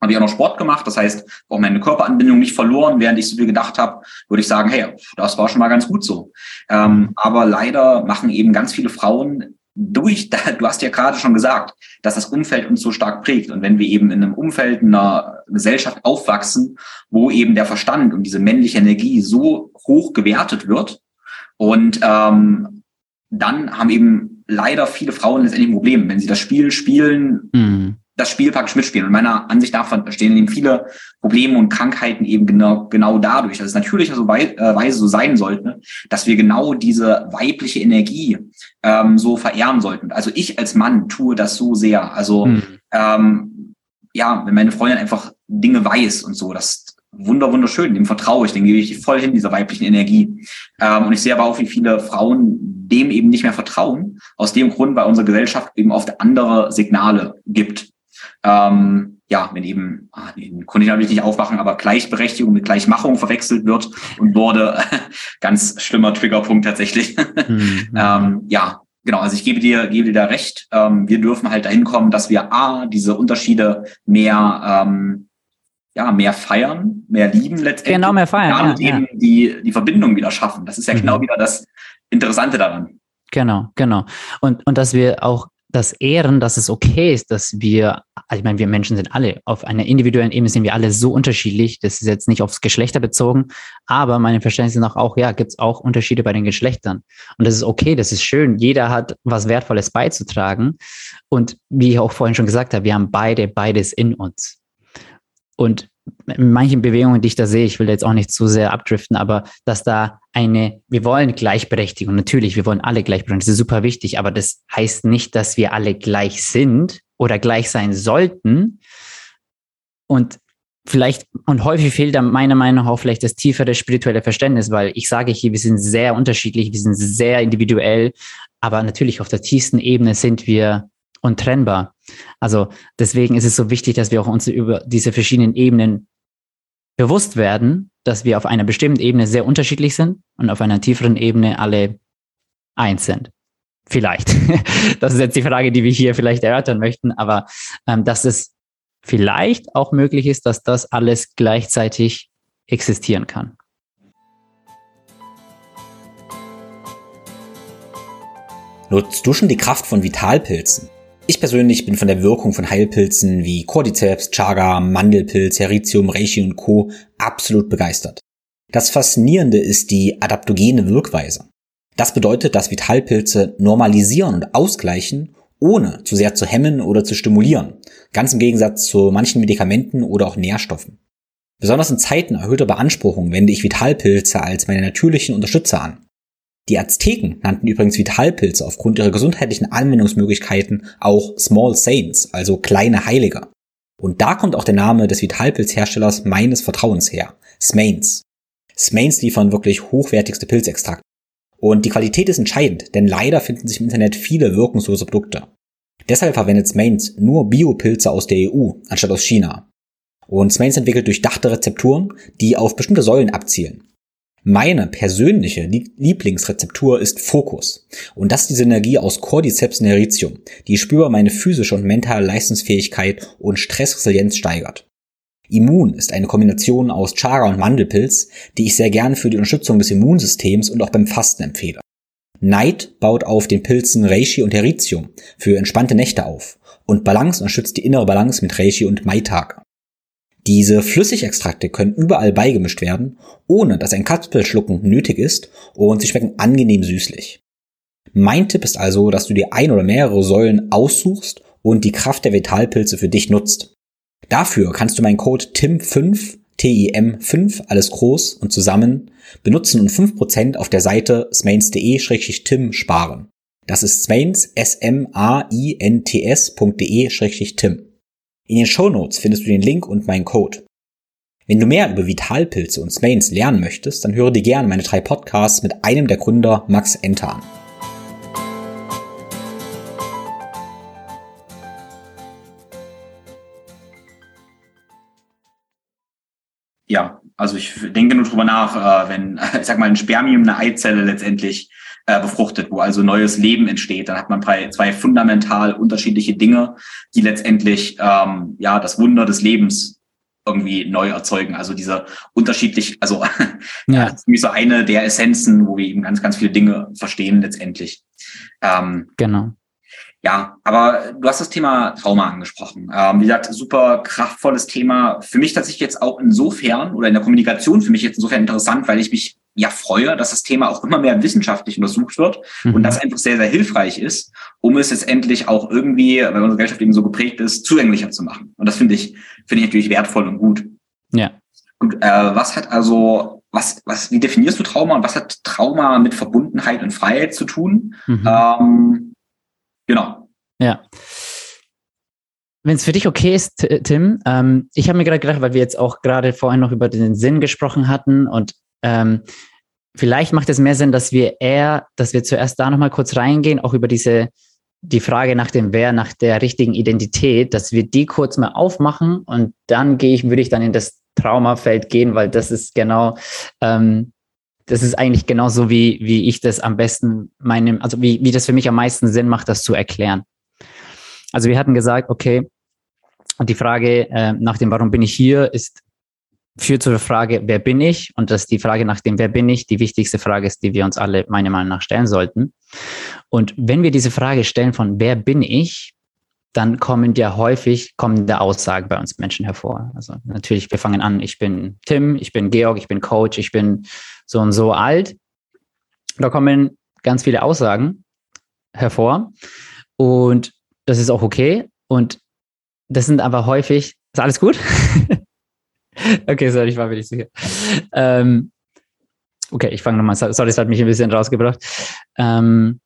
Habe ich auch noch Sport gemacht, das heißt, auch meine Körperanbindung nicht verloren, während ich so viel gedacht habe, würde ich sagen, hey, das war schon mal ganz gut so. Ähm, aber leider machen eben ganz viele Frauen durch, du hast ja gerade schon gesagt, dass das Umfeld uns so stark prägt. Und wenn wir eben in einem Umfeld, in einer Gesellschaft aufwachsen, wo eben der Verstand und diese männliche Energie so hoch gewertet wird, und ähm, dann haben eben leider viele Frauen letztendlich ein Problem, wenn sie das Spiel spielen, mhm. das Spiel praktisch mitspielen. Und meiner Ansicht nach entstehen eben viele Probleme und Krankheiten eben genau, genau dadurch, dass es natürlicherweise so sein sollte, dass wir genau diese weibliche Energie ähm, so verehren sollten. Also ich als Mann tue das so sehr. Also hm. ähm, ja, wenn meine Freundin einfach Dinge weiß und so, das ist wunder, wunderschön, dem vertraue ich, dem gebe ich voll hin, dieser weiblichen Energie. Ähm, und ich sehe aber auch, wie viele Frauen dem eben nicht mehr vertrauen, aus dem Grund, weil unsere Gesellschaft eben oft andere Signale gibt. Ähm, ja, wenn eben, ach, den konnte ich natürlich nicht aufmachen, aber Gleichberechtigung mit Gleichmachung verwechselt wird und wurde ganz schlimmer Triggerpunkt tatsächlich. Mhm. ähm, ja, genau, also ich gebe dir, gebe dir da recht. Ähm, wir dürfen halt dahin kommen, dass wir A, diese Unterschiede mehr, ähm, ja, mehr feiern, mehr lieben letztendlich. Genau, mehr feiern. Und ja, eben ja. Die, die Verbindung wieder schaffen. Das ist ja mhm. genau wieder das Interessante daran. Genau, genau. Und, und dass wir auch das Ehren, dass es okay ist, dass wir, also ich meine, wir Menschen sind alle, auf einer individuellen Ebene sind wir alle so unterschiedlich, das ist jetzt nicht aufs Geschlechter bezogen, aber meinem Verständnis nach auch, ja, gibt es auch Unterschiede bei den Geschlechtern. Und das ist okay, das ist schön, jeder hat was Wertvolles beizutragen und wie ich auch vorhin schon gesagt habe, wir haben beide, beides in uns. Und in manchen Bewegungen, die ich da sehe, ich will jetzt auch nicht zu sehr abdriften, aber dass da eine, wir wollen Gleichberechtigung, natürlich, wir wollen alle Gleichberechtigung, das ist super wichtig, aber das heißt nicht, dass wir alle gleich sind oder gleich sein sollten und vielleicht, und häufig fehlt da meiner Meinung nach auch vielleicht das tiefere spirituelle Verständnis, weil ich sage hier, wir sind sehr unterschiedlich, wir sind sehr individuell, aber natürlich auf der tiefsten Ebene sind wir untrennbar. Also deswegen ist es so wichtig, dass wir auch uns über diese verschiedenen Ebenen bewusst werden, dass wir auf einer bestimmten Ebene sehr unterschiedlich sind und auf einer tieferen Ebene alle eins sind. Vielleicht. Das ist jetzt die Frage, die wir hier vielleicht erörtern möchten, aber ähm, dass es vielleicht auch möglich ist, dass das alles gleichzeitig existieren kann. Nutzt du schon die Kraft von Vitalpilzen? Ich persönlich bin von der Wirkung von Heilpilzen wie Cordyceps, Chaga, Mandelpilz, Heritium, Reishi und Co. absolut begeistert. Das Faszinierende ist die adaptogene Wirkweise. Das bedeutet, dass Vitalpilze normalisieren und ausgleichen, ohne zu sehr zu hemmen oder zu stimulieren. Ganz im Gegensatz zu manchen Medikamenten oder auch Nährstoffen. Besonders in Zeiten erhöhter Beanspruchung wende ich Vitalpilze als meine natürlichen Unterstützer an. Die Azteken nannten übrigens Vitalpilze aufgrund ihrer gesundheitlichen Anwendungsmöglichkeiten auch Small Saints, also kleine Heilige. Und da kommt auch der Name des Vitalpilzherstellers meines Vertrauens her, Smaints. Smaints liefern wirklich hochwertigste Pilzextrakte. Und die Qualität ist entscheidend, denn leider finden sich im Internet viele wirkungslose Produkte. Deshalb verwendet Smaints nur Biopilze aus der E U, anstatt aus China. Und Smaints entwickelt durchdachte Rezepturen, die auf bestimmte Säulen abzielen. Meine persönliche Lieblingsrezeptur ist Fokus. Und das ist die Synergie aus Cordyceps und Heritium, die spürbar meine physische und mentale Leistungsfähigkeit und Stressresilienz steigert. Immun ist eine Kombination aus Chaga und Mandelpilz, die ich sehr gern für die Unterstützung des Immunsystems und auch beim Fasten empfehle. Neid baut auf den Pilzen Reishi und Heritium für entspannte Nächte auf. Und Balance unterstützt die innere Balance mit Reishi und Maitake. Diese Flüssigextrakte können überall beigemischt werden, ohne dass ein Kapselschlucken nötig ist und sie schmecken angenehm süßlich. Mein Tipp ist also, dass du dir ein oder mehrere Säulen aussuchst und die Kraft der Vitalpilze für dich nutzt. Dafür kannst du meinen Code T I M fünf, T I M fünf, alles groß und zusammen, benutzen und fünf Prozent auf der Seite smaints punkt de slash tim sparen. Das ist smaints, S M A I N T S punkt de slash tim. In den Shownotes findest du den Link und meinen Code. Wenn du mehr über Vitalpilze und Smaints lernen möchtest, dann höre dir gerne meine drei Podcasts mit einem der Gründer Max Enter an. Ja, also ich denke nur drüber nach, wenn, ich sag mal, ein Spermium, eine Eizelle letztendlich befruchtet, wo also neues Leben entsteht, dann hat man zwei fundamental unterschiedliche Dinge, die letztendlich ähm, ja das Wunder des Lebens irgendwie neu erzeugen. Also diese unterschiedlich, also ja. Das ist irgendwie so eine der Essenzen, wo wir eben ganz, ganz viele Dinge verstehen letztendlich. Ähm, genau. Ja, aber du hast das Thema Trauma angesprochen. Ähm, wie gesagt, super kraftvolles Thema. Für mich tatsächlich jetzt auch insofern oder in der Kommunikation für mich jetzt insofern interessant, weil ich mich ja freue, dass das Thema auch immer mehr wissenschaftlich untersucht wird mhm. und das einfach sehr, sehr hilfreich ist, um es letztendlich auch irgendwie, weil unsere Gesellschaft eben so geprägt ist, zugänglicher zu machen. Und das finde ich, finde ich natürlich wertvoll und gut. Ja. Gut, äh, was hat also... Was, was, wie definierst du Trauma und was hat Trauma mit Verbundenheit und Freiheit zu tun? Mhm. Ähm, Genau. Ja. Wenn es für dich okay ist, Tim, ähm, ich habe mir gerade gedacht, weil wir jetzt auch gerade vorhin noch über den Sinn gesprochen hatten und ähm, vielleicht macht es mehr Sinn, dass wir eher, dass wir zuerst da nochmal kurz reingehen, auch über diese, die Frage nach dem Wer, nach der richtigen Identität, dass wir die kurz mal aufmachen und dann gehe ich, würde ich dann in das Traumafeld gehen, weil das ist genau, ähm, das ist eigentlich genauso, wie, wie ich das am besten meinem, also wie, wie das für mich am meisten Sinn macht, das zu erklären. Also wir hatten gesagt, okay, die Frage äh, nach dem, warum bin ich hier, ist, führt zur Frage, wer bin ich? Und dass die Frage nach dem, wer bin ich, die wichtigste Frage ist, die wir uns alle meiner Meinung nach stellen sollten. Und wenn wir diese Frage stellen von, wer bin ich, dann kommen ja häufig kommende Aussagen bei uns Menschen hervor. Also natürlich, wir fangen an, ich bin Tim, ich bin Georg, ich bin Coach, ich bin so und so alt. Da kommen ganz viele Aussagen hervor und das ist auch okay. Und das sind aber häufig, ist alles gut? Okay, sorry, ich war mir nicht sicher. Ähm, okay, ich fange nochmal, sorry, das hat mich ein bisschen rausgebracht. Ähm,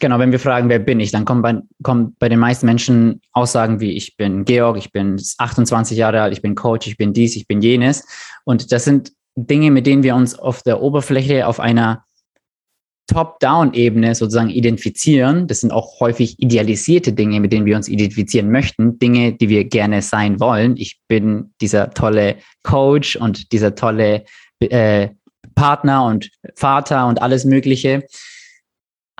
Genau, wenn wir fragen, wer bin ich, dann kommen bei, kommen bei den meisten Menschen Aussagen wie, ich bin Georg, ich bin achtundzwanzig Jahre alt, ich bin Coach, ich bin dies, ich bin jenes. Und das sind Dinge, mit denen wir uns auf der Oberfläche, auf einer Top-Down-Ebene sozusagen identifizieren. Das sind auch häufig idealisierte Dinge, mit denen wir uns identifizieren möchten. Dinge, die wir gerne sein wollen. Ich bin dieser tolle Coach und dieser tolle äh, Partner und Vater und alles Mögliche.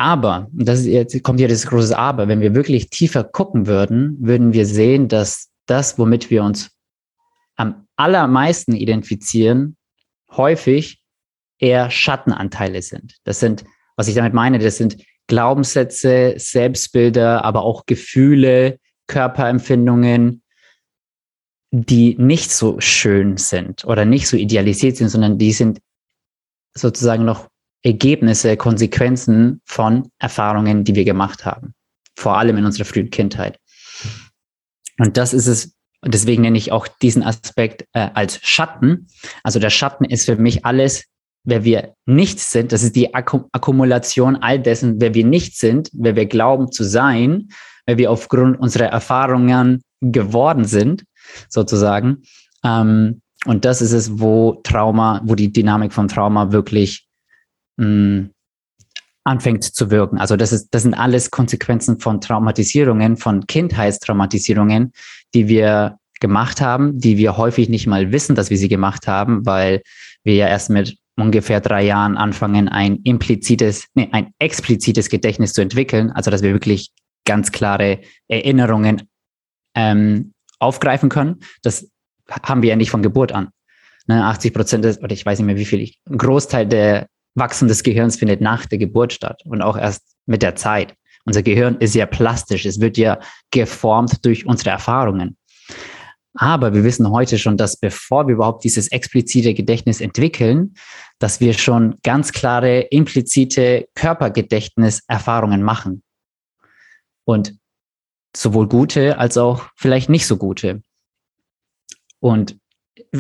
Aber, und das ist, jetzt kommt hier das große Aber, wenn wir wirklich tiefer gucken würden, würden wir sehen, dass das, womit wir uns am allermeisten identifizieren, häufig eher Schattenanteile sind. Das sind, was ich damit meine, das sind Glaubenssätze, Selbstbilder, aber auch Gefühle, Körperempfindungen, die nicht so schön sind oder nicht so idealisiert sind, sondern die sind sozusagen noch Ergebnisse, Konsequenzen von Erfahrungen, die wir gemacht haben. Vor allem in unserer frühen Kindheit. Und das ist es, und deswegen nenne ich auch diesen Aspekt äh, als Schatten. Also der Schatten ist für mich alles, wer wir nicht sind. Das ist die Akku- Akkumulation all dessen, wer wir nicht sind, wer wir glauben zu sein, wer wir aufgrund unserer Erfahrungen geworden sind, sozusagen. Ähm, und das ist es, wo Trauma, wo die Dynamik von Trauma wirklich anfängt zu wirken. Also das ist, das sind alles Konsequenzen von Traumatisierungen, von Kindheitstraumatisierungen, die wir gemacht haben, die wir häufig nicht mal wissen, dass wir sie gemacht haben, weil wir ja erst mit ungefähr drei Jahren anfangen, ein implizites, nee, ein explizites Gedächtnis zu entwickeln. Also dass wir wirklich ganz klare Erinnerungen ähm, aufgreifen können. Das haben wir ja nicht von Geburt an. Ne, achtzig Prozent des, oder ich weiß nicht mehr wie viel, ich, ein Großteil der Wachstum des Gehirns findet nach der Geburt statt und auch erst mit der Zeit. Unser Gehirn ist ja plastisch, es wird ja geformt durch unsere Erfahrungen. Aber wir wissen heute schon, dass bevor wir überhaupt dieses explizite Gedächtnis entwickeln, dass wir schon ganz klare, implizite Körpergedächtniserfahrungen machen. Und sowohl gute als auch vielleicht nicht so gute. Und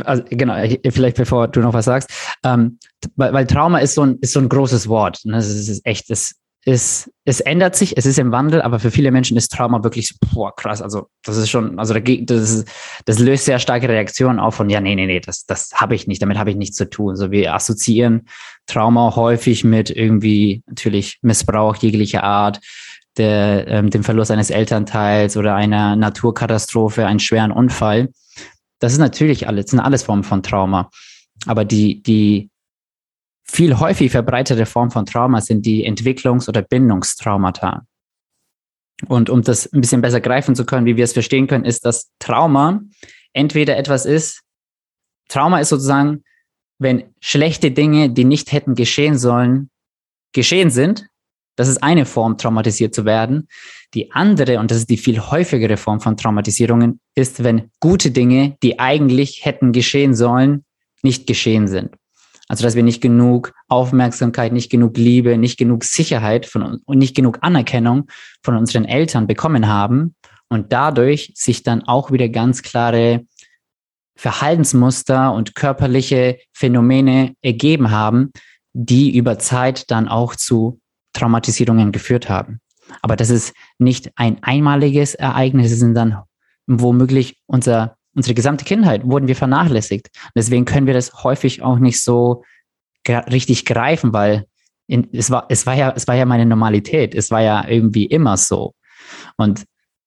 also, genau, vielleicht bevor du noch was sagst, ähm, weil, weil Trauma ist so ein, ist so ein großes Wort. Ne? Das ist echt, das Es, es ändert sich, es ist im Wandel, aber für viele Menschen ist Trauma wirklich boah, krass. Also das ist schon, also das, ist, das löst sehr starke Reaktionen auf von ja, nee, nee, nee, das, das habe ich nicht, damit habe ich nichts zu tun. So, wir assoziieren Trauma häufig mit irgendwie natürlich Missbrauch jeglicher Art, der, ähm, dem Verlust eines Elternteils oder einer Naturkatastrophe, einen schweren Unfall. Das ist natürlich alles, sind alles Formen von Trauma. Aber die, die viel häufig verbreitete Form von Trauma sind die Entwicklungs- oder Bindungstraumata. Und um das ein bisschen besser greifen zu können, wie wir es verstehen können, ist, dass Trauma entweder etwas ist, Trauma ist sozusagen, wenn schlechte Dinge, die nicht hätten geschehen sollen, geschehen sind. Das ist eine Form, traumatisiert zu werden. Die andere, und das ist die viel häufigere Form von Traumatisierungen, ist, wenn gute Dinge, die eigentlich hätten geschehen sollen, nicht geschehen sind. Also, dass wir nicht genug Aufmerksamkeit, nicht genug Liebe, nicht genug Sicherheit von, und nicht genug Anerkennung von unseren Eltern bekommen haben und dadurch sich dann auch wieder ganz klare Verhaltensmuster und körperliche Phänomene ergeben haben, die über Zeit dann auch zu Traumatisierungen geführt haben. Aber das ist nicht ein einmaliges Ereignis, es sind dann womöglich unser Unsere gesamte Kindheit wurden wir vernachlässigt. Deswegen können wir das häufig auch nicht so gra- richtig greifen, weil in, es war, es war ja, es war ja meine Normalität. Es war ja irgendwie immer so. Und,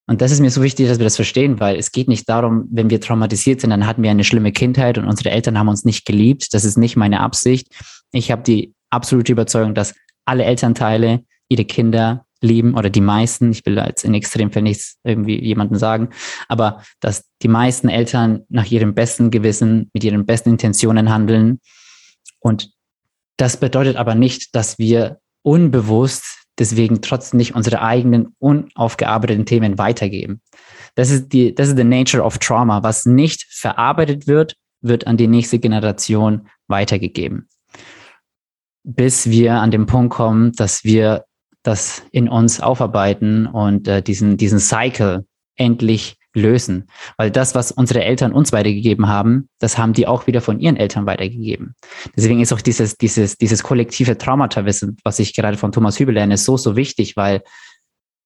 und das ist mir so wichtig, dass wir das verstehen, weil es geht nicht darum, wenn wir traumatisiert sind, dann hatten wir eine schlimme Kindheit und unsere Eltern haben uns nicht geliebt. Das ist nicht meine Absicht. Ich habe die absolute Überzeugung, dass alle Elternteile ihre Kinder lieben oder die meisten, ich will jetzt in Extremfällen nichts irgendwie jemandem sagen, aber dass die meisten Eltern nach ihrem besten Gewissen, mit ihren besten Intentionen handeln. Und das bedeutet aber nicht, dass wir unbewusst deswegen trotzdem nicht unsere eigenen unaufgearbeiteten Themen weitergeben. Das ist die, das ist the nature of trauma. Was nicht verarbeitet wird, wird an die nächste Generation weitergegeben. Bis wir an den Punkt kommen, dass wir das in uns aufarbeiten und äh, diesen, diesen Cycle endlich lösen. Weil das, was unsere Eltern uns weitergegeben haben, das haben die auch wieder von ihren Eltern weitergegeben. Deswegen ist auch dieses, dieses, dieses kollektive Traumata-Wissen, was ich gerade von Thomas Hübel lerne, so, so wichtig, weil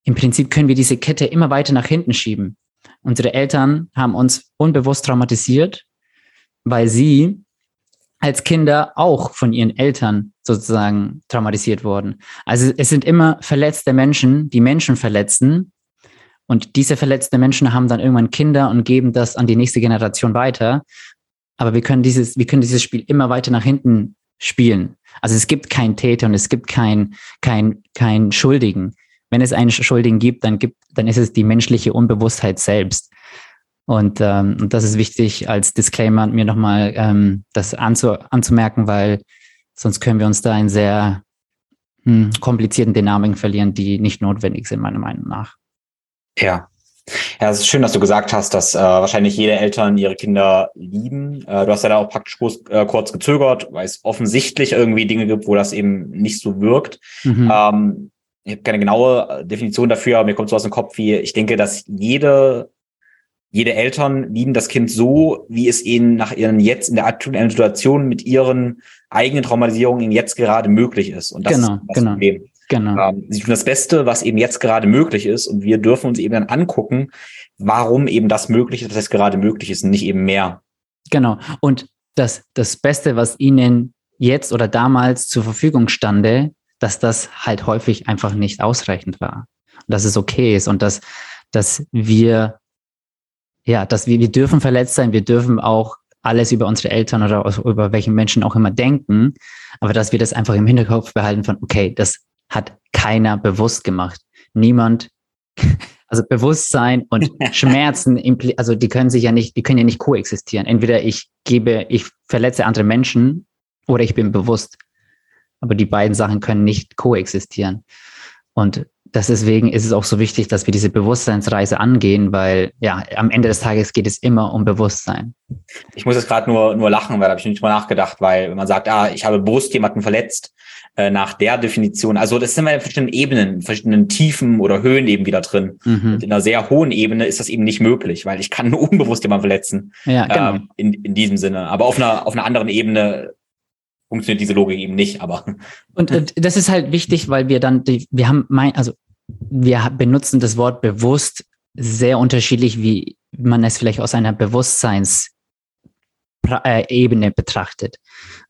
im Prinzip können wir diese Kette immer weiter nach hinten schieben. Unsere Eltern haben uns unbewusst traumatisiert, weil sie als Kinder auch von ihren Eltern sozusagen traumatisiert wurden. Also es sind immer verletzte Menschen, die Menschen verletzen, und diese verletzten Menschen haben dann irgendwann Kinder und geben das an die nächste Generation weiter. Aber wir können dieses, wir können dieses Spiel immer weiter nach hinten spielen. Also es gibt keinen Täter und es gibt keinen kein, kein Schuldigen. Wenn es einen Schuldigen gibt, dann gibt, dann ist es die menschliche Unbewusstheit selbst. Und, ähm, und das ist wichtig als Disclaimer, mir nochmal ähm, das anzu, anzumerken, weil sonst können wir uns da in sehr hm, komplizierten Dynamiken verlieren, die nicht notwendig sind, meiner Meinung nach. Ja, ja, es ist schön, dass du gesagt hast, dass äh, wahrscheinlich jede Eltern ihre Kinder lieben. Äh, du hast ja da auch praktisch kurz, äh, kurz gezögert, weil es offensichtlich irgendwie Dinge gibt, wo das eben nicht so wirkt. Mhm. Ähm, ich habe keine genaue Definition dafür, aber mir kommt sowas in den Kopf wie, ich denke, dass jede... Jede Eltern lieben das Kind so, wie es ihnen nach ihren jetzt in der aktuellen Situation mit ihren eigenen Traumatisierungen ihnen jetzt gerade möglich ist. Und das genau, ist das genau, Problem. Genau. Ähm, sie tun das Beste, was eben jetzt gerade möglich ist. Und wir dürfen uns eben dann angucken, warum eben das möglich ist, dass es gerade möglich ist und nicht eben mehr. Genau. Und das, das Beste, was ihnen jetzt oder damals zur Verfügung stande, dass das halt häufig einfach nicht ausreichend war. Und dass es okay ist und dass, dass wir Ja, dass wir, wir dürfen verletzt sein, wir dürfen auch alles über unsere Eltern oder über welchen Menschen auch immer denken, aber dass wir das einfach im Hinterkopf behalten von, okay, das hat keiner bewusst gemacht. Niemand, also Bewusstsein und Schmerzen, also die können sich ja nicht, die können ja nicht koexistieren. Entweder ich gebe, ich verletze andere Menschen oder ich bin bewusst. Aber die beiden Sachen können nicht koexistieren. Und Das deswegen ist es auch so wichtig, dass wir diese Bewusstseinsreise angehen, weil ja, am Ende des Tages geht es immer um Bewusstsein. Ich muss jetzt gerade nur, nur lachen, weil da habe ich nicht mal nachgedacht, weil wenn man sagt, ah, ich habe bewusst jemanden verletzt, äh, nach der Definition, also das sind wir in verschiedenen Ebenen, in verschiedenen Tiefen oder Höhen eben wieder drin. Mhm. Und in einer sehr hohen Ebene ist das eben nicht möglich, weil ich kann nur unbewusst jemanden verletzen. Ja, genau. ähm, in, in diesem Sinne. Aber auf einer, auf einer anderen Ebene funktioniert diese Logik eben nicht, aber. Und, und das ist halt wichtig, weil wir dann, die, wir haben, mein, also wir benutzen das Wort bewusst sehr unterschiedlich, wie man es vielleicht aus einer Bewusstseinsebene betrachtet.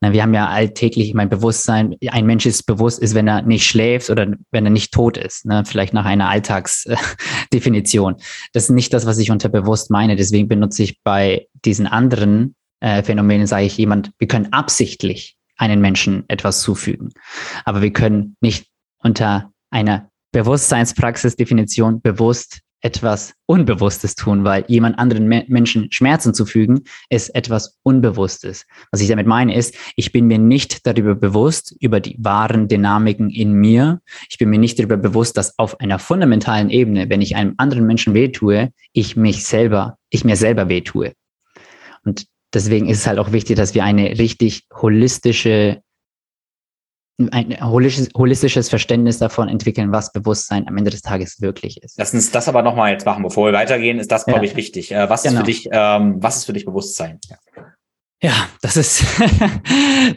Wir haben ja alltäglich, ich meine, Bewusstsein, ein Mensch ist bewusst, ist, wenn er nicht schläft oder wenn er nicht tot ist, ne? Vielleicht nach einer Alltagsdefinition. Das ist nicht das, was ich unter bewusst meine. Deswegen benutze ich bei diesen anderen äh, Phänomenen, sage ich jemand, wir können absichtlich einen Menschen etwas zufügen. Aber wir können nicht unter einer Bewusstseinspraxisdefinition bewusst etwas Unbewusstes tun, weil jemand anderen Me- Menschen Schmerzen zufügen, ist etwas Unbewusstes. Was ich damit meine ist, ich bin mir nicht darüber bewusst, über die wahren Dynamiken in mir. Ich bin mir nicht darüber bewusst, dass auf einer fundamentalen Ebene, wenn ich einem anderen Menschen wehtue, ich mich selber, ich mir selber wehtue. Und deswegen ist es halt auch wichtig, dass wir eine richtig holistische ein holistisches, holistisches Verständnis davon entwickeln, was Bewusstsein am Ende des Tages wirklich ist. Lass uns das aber nochmal jetzt machen, bevor wir weitergehen, ist das, glaube ja. ich, wichtig. Was genau. ist für dich, ähm, was ist für dich Bewusstsein? Ja, ja das ist,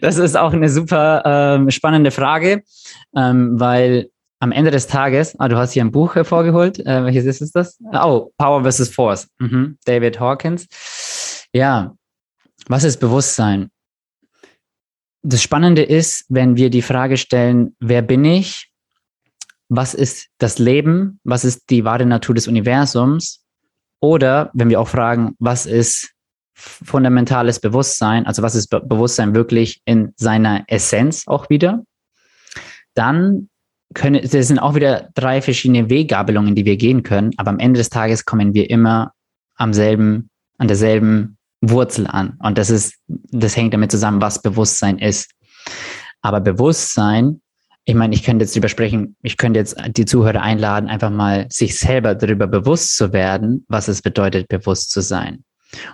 das ist auch eine super ähm, spannende Frage, ähm, weil am Ende des Tages, ah, du hast hier ein Buch hervorgeholt, äh, welches ist es das? Oh, Power versus. Force, mhm. David Hawkins. Ja, was ist Bewusstsein? Das Spannende ist, wenn wir die Frage stellen, wer bin ich? Was ist das Leben? Was ist die wahre Natur des Universums? Oder wenn wir auch fragen, was ist fundamentales Bewusstsein? Also was ist Be- Bewusstsein wirklich in seiner Essenz auch wieder? Dann können, das sind auch wieder drei verschiedene Weggabelungen, die wir gehen können. Aber am Ende des Tages kommen wir immer am selben, an derselben Wurzel an. Und das ist, das hängt damit zusammen, was Bewusstsein ist. Aber Bewusstsein, ich meine, ich könnte jetzt drüber sprechen, ich könnte jetzt die Zuhörer einladen, einfach mal sich selber darüber bewusst zu werden, was es bedeutet, bewusst zu sein.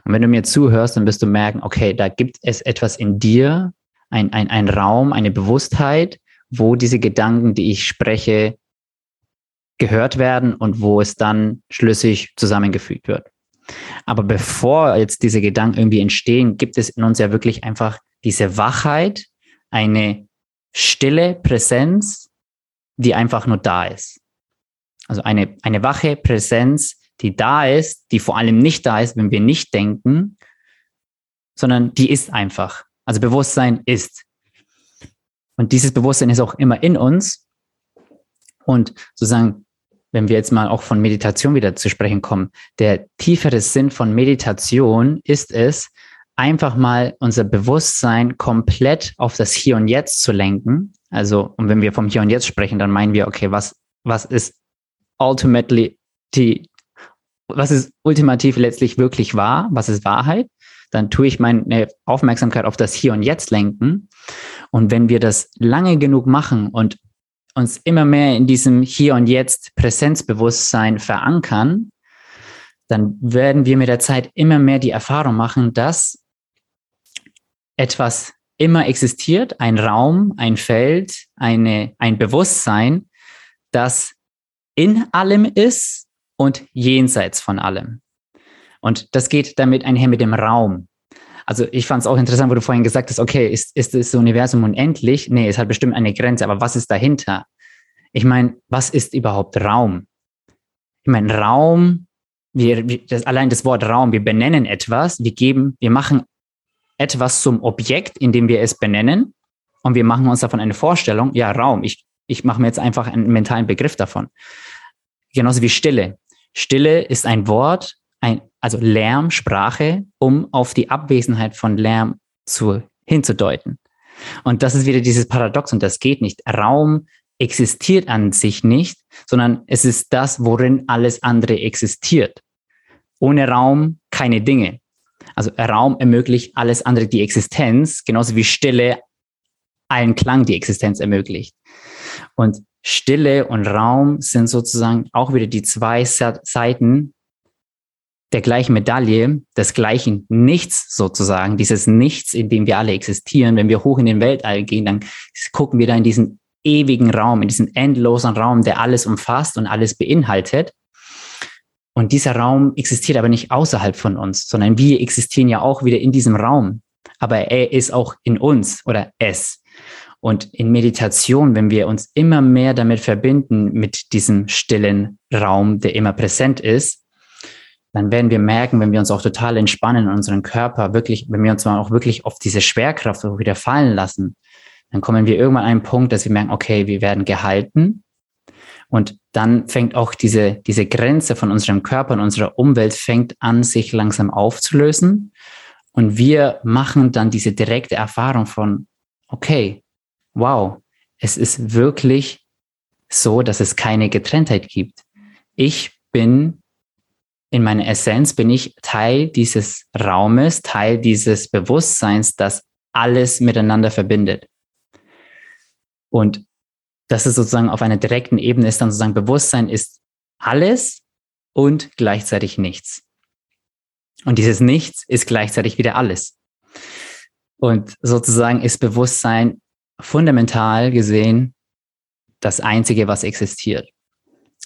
Und wenn du mir zuhörst, dann wirst du merken, okay, da gibt es etwas in dir, ein, ein, ein Raum, eine Bewusstheit, wo diese Gedanken, die ich spreche, gehört werden und wo es dann schlüssig zusammengefügt wird. Aber bevor jetzt diese Gedanken irgendwie entstehen, gibt es in uns ja wirklich einfach diese Wachheit, eine stille Präsenz, die einfach nur da ist. Also eine, eine wache Präsenz, die da ist, die vor allem nicht da ist, wenn wir nicht denken, sondern die ist einfach. Also Bewusstsein ist. Und dieses Bewusstsein ist auch immer in uns. Und sozusagen, wenn wir jetzt mal auch von Meditation wieder zu sprechen kommen, der tiefere Sinn von Meditation ist es, einfach mal unser Bewusstsein komplett auf das Hier und Jetzt zu lenken. Also, und wenn wir vom Hier und Jetzt sprechen, dann meinen wir, okay, was, was ist ultimately die, was ist ultimativ letztlich wirklich wahr? Was ist Wahrheit? Dann tue ich meine Aufmerksamkeit auf das Hier und Jetzt lenken. Und wenn wir das lange genug machen und uns immer mehr in diesem Hier und Jetzt Präsenzbewusstsein verankern, dann werden wir mit der Zeit immer mehr die Erfahrung machen, dass etwas immer existiert, ein Raum, ein Feld, eine, ein Bewusstsein, das in allem ist und jenseits von allem. Und das geht damit einher mit dem Raum. Also ich fand es auch interessant, wo du vorhin gesagt hast, okay, ist, ist das Universum unendlich? Nee, es hat bestimmt eine Grenze, aber was ist dahinter? Ich meine, was ist überhaupt Raum? Ich meine, Raum, wir, wir, das, allein das Wort Raum, wir benennen etwas, wir geben, wir machen etwas zum Objekt, indem wir es benennen und wir machen uns davon eine Vorstellung, ja, Raum, ich, ich mache mir jetzt einfach einen mentalen Begriff davon. Genauso wie Stille. Stille ist ein Wort, ein also Lärm, Sprache, um auf die Abwesenheit von Lärm zu, hinzudeuten. Und das ist wieder dieses Paradox und das geht nicht. Raum existiert an sich nicht, sondern es ist das, worin alles andere existiert. Ohne Raum keine Dinge. Also Raum ermöglicht alles andere die Existenz, genauso wie Stille allen Klang die Existenz ermöglicht. Und Stille und Raum sind sozusagen auch wieder die zwei Seiten der gleichen Medaille, des gleichen Nichts sozusagen, dieses Nichts, in dem wir alle existieren. Wenn wir hoch in den Weltall gehen, dann gucken wir da in diesen ewigen Raum, in diesen endlosen Raum, der alles umfasst und alles beinhaltet. Und dieser Raum existiert aber nicht außerhalb von uns, sondern wir existieren ja auch wieder in diesem Raum. aber er ist auch in uns oder es. Und in Meditation, wenn wir uns immer mehr damit verbinden, mit diesem stillen Raum, der immer präsent ist, dann werden wir merken, wenn wir uns auch total entspannen in unseren Körper, wirklich, wenn wir uns mal auch wirklich auf diese Schwerkraft wieder fallen lassen, dann kommen wir irgendwann an einen Punkt, dass wir merken, okay, wir werden gehalten. Und dann fängt auch diese, diese Grenze von unserem Körper und unserer Umwelt fängt an, sich langsam aufzulösen. Und wir machen dann diese direkte Erfahrung von, okay, wow, es ist wirklich so, dass es keine Getrenntheit gibt. Ich bin, in meiner Essenz bin ich Teil dieses Raumes, Teil dieses Bewusstseins, das alles miteinander verbindet. Und das ist sozusagen auf einer direkten Ebene, ist dann sozusagen Bewusstsein ist alles und gleichzeitig nichts. Und dieses Nichts ist gleichzeitig wieder alles. Und sozusagen ist Bewusstsein fundamental gesehen das Einzige, was existiert.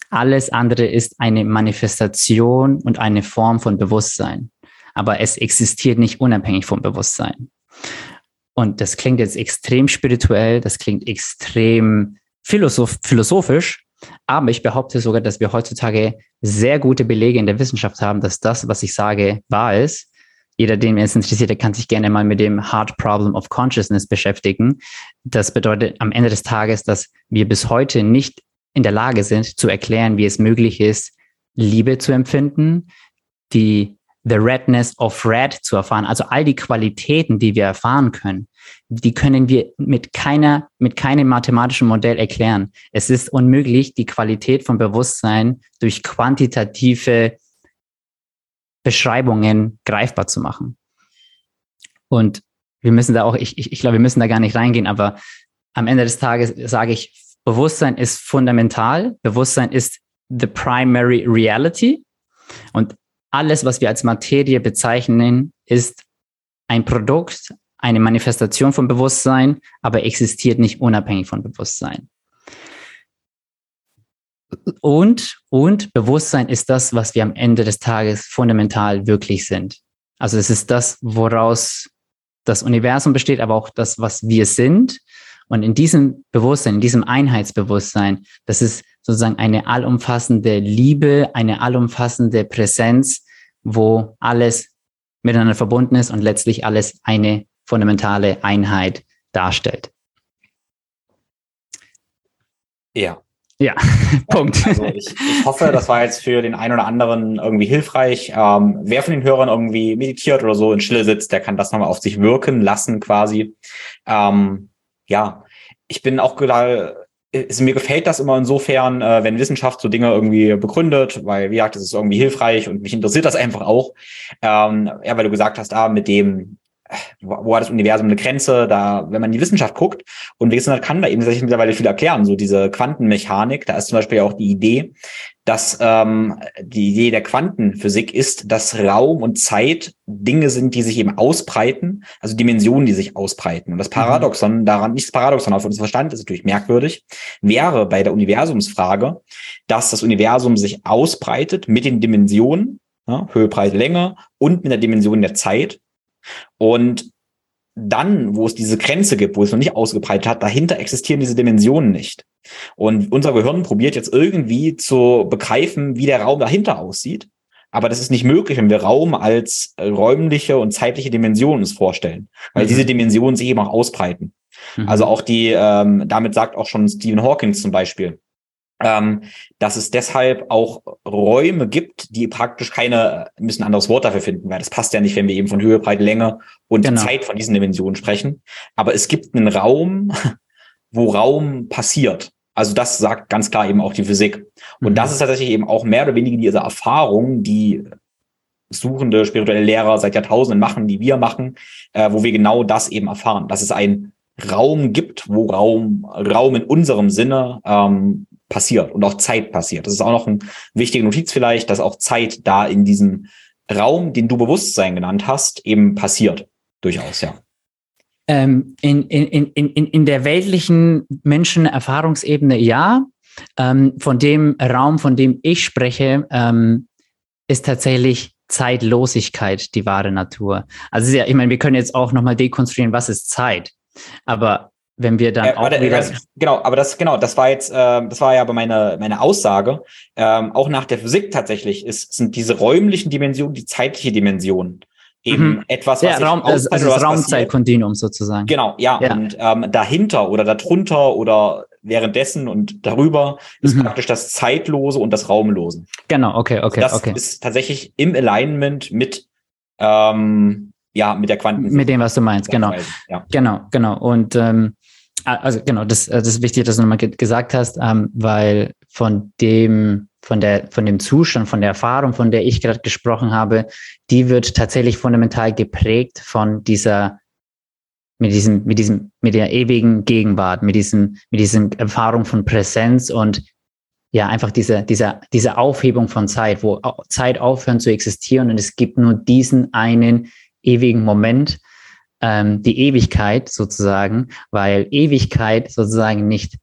Alles andere ist eine Manifestation und eine Form von Bewusstsein. Aber es existiert nicht unabhängig vom Bewusstsein. Und das klingt jetzt extrem spirituell, das klingt extrem philosoph- philosophisch, aber ich behaupte sogar, dass wir heutzutage sehr gute Belege in der Wissenschaft haben, dass das, was ich sage, wahr ist. Jeder, den es interessiert, der kann sich gerne mal mit dem Hard Problem of Consciousness beschäftigen. Das bedeutet am Ende des Tages, dass wir bis heute nicht in der Lage sind, zu erklären, wie es möglich ist, Liebe zu empfinden, die The Redness of Red zu erfahren, also all die Qualitäten, die wir erfahren können, die können wir mit keiner, mit keinem mathematischen Modell erklären. Es ist unmöglich, die Qualität von Bewusstsein durch quantitative Beschreibungen greifbar zu machen. Und wir müssen da auch, ich, ich, ich glaube, wir müssen da gar nicht reingehen, aber am Ende des Tages sage ich, Bewusstsein ist fundamental, Bewusstsein ist the primary reality und alles, was wir als Materie bezeichnen, ist ein Produkt, eine Manifestation von Bewusstsein, aber existiert nicht unabhängig von Bewusstsein. Und, und Bewusstsein ist das, was wir am Ende des Tages fundamental wirklich sind. Also es ist das, woraus das Universum besteht, aber auch das, was wir sind. Und in diesem Bewusstsein, in diesem Einheitsbewusstsein, das ist sozusagen eine allumfassende Liebe, eine allumfassende Präsenz, wo alles miteinander verbunden ist und letztlich alles eine fundamentale Einheit darstellt. Ja. Ja, Punkt. Also ich, ich hoffe, das war jetzt für den einen oder anderen irgendwie hilfreich. Ähm, wer von den Hörern irgendwie meditiert oder so in Stille sitzt, der kann das nochmal auf sich wirken lassen quasi. Ähm, ja, ich bin auch gerade... Es, mir gefällt das immer insofern, äh, wenn Wissenschaft so Dinge irgendwie begründet, weil, wie gesagt, das ist irgendwie hilfreich und mich interessiert das einfach auch. Ähm, ja, weil du gesagt hast, ah, mit dem, wo, wo hat das Universum eine Grenze, da, wenn man in die Wissenschaft guckt und Wissenschaft kann da eben tatsächlich mittlerweile viel erklären, so diese Quantenmechanik, da ist zum Beispiel auch die Idee, dass ähm, die Idee der Quantenphysik ist, dass Raum und Zeit Dinge sind, die sich eben ausbreiten, also Dimensionen, die sich ausbreiten. Und das Paradoxon daran, nicht das Paradoxon auf unseren Verstand, ist natürlich merkwürdig, wäre bei der Universumsfrage, dass das Universum sich ausbreitet mit den Dimensionen, ja, Höhe, Breite, Länge und mit der Dimension der Zeit. Und dann, wo es diese Grenze gibt, wo es noch nicht ausgebreitet hat, dahinter existieren diese Dimensionen nicht. Und unser Gehirn probiert jetzt irgendwie zu begreifen, wie der Raum dahinter aussieht. Aber das ist nicht möglich, wenn wir Raum als räumliche und zeitliche Dimensionen uns vorstellen, weil mhm. diese Dimensionen sich eben auch ausbreiten. Mhm. Also auch die, ähm, damit sagt auch schon Stephen Hawkins zum Beispiel, ähm, dass es deshalb auch Räume gibt, die praktisch keine, wir müssen ein anderes Wort dafür finden, weil das passt ja nicht, wenn wir eben von Höhe, Breite, Länge und genau. Zeit von diesen Dimensionen sprechen. Aber es gibt einen Raum, wo Raum passiert. Also das sagt ganz klar eben auch die Physik. Und mhm. das ist tatsächlich eben auch mehr oder weniger diese Erfahrung, die suchende spirituelle Lehrer seit Jahrtausenden machen, die wir machen, äh, wo wir genau das eben erfahren, dass es einen Raum gibt, wo Raum, Raum in unserem Sinne, ähm, passiert und auch Zeit passiert. Das ist auch noch eine wichtige Notiz vielleicht, dass auch Zeit da in diesem Raum, den du Bewusstsein genannt hast, eben passiert. Durchaus, ja. Ähm, in, in, in, in, in der weltlichen Menschen-Erfahrungsebene ja. Ähm, von dem Raum, von dem ich spreche, ähm, ist tatsächlich Zeitlosigkeit die wahre Natur. Also ja, ich meine, wir können jetzt auch nochmal dekonstruieren, was ist Zeit. Aber wenn wir dann äh, auch äh, wieder... Genau, aber das genau, das war jetzt, äh, das war ja aber meine meine Aussage. Ähm, auch nach der Physik tatsächlich ist sind diese räumlichen Dimensionen die zeitliche Dimension. Eben mhm. etwas, was ja, Raum, aus, also das Raumzeitkontinuum sozusagen. Genau, ja. ja. Und ähm, dahinter oder darunter oder währenddessen und darüber ist mhm. praktisch das Zeitlose und das Raumlose. Genau, okay, okay. Also das okay. ist tatsächlich im Alignment mit ähm, ja mit der Quanten. Mit dem, was du meinst, genau. Ja. Genau, genau. Und ähm, also genau, das, das ist wichtig, dass du nochmal ge- gesagt hast, ähm, weil von dem Von, der, von dem Zustand, von der Erfahrung, von der ich gerade gesprochen habe, die wird tatsächlich fundamental geprägt von dieser, mit diesem, mit diesem, mit der ewigen Gegenwart, mit diesem, mit diesen Erfahrung von Präsenz und ja, einfach diese, dieser, diese Aufhebung von Zeit, wo Zeit aufhört zu existieren und es gibt nur diesen einen ewigen Moment, ähm, die Ewigkeit sozusagen, weil Ewigkeit sozusagen nicht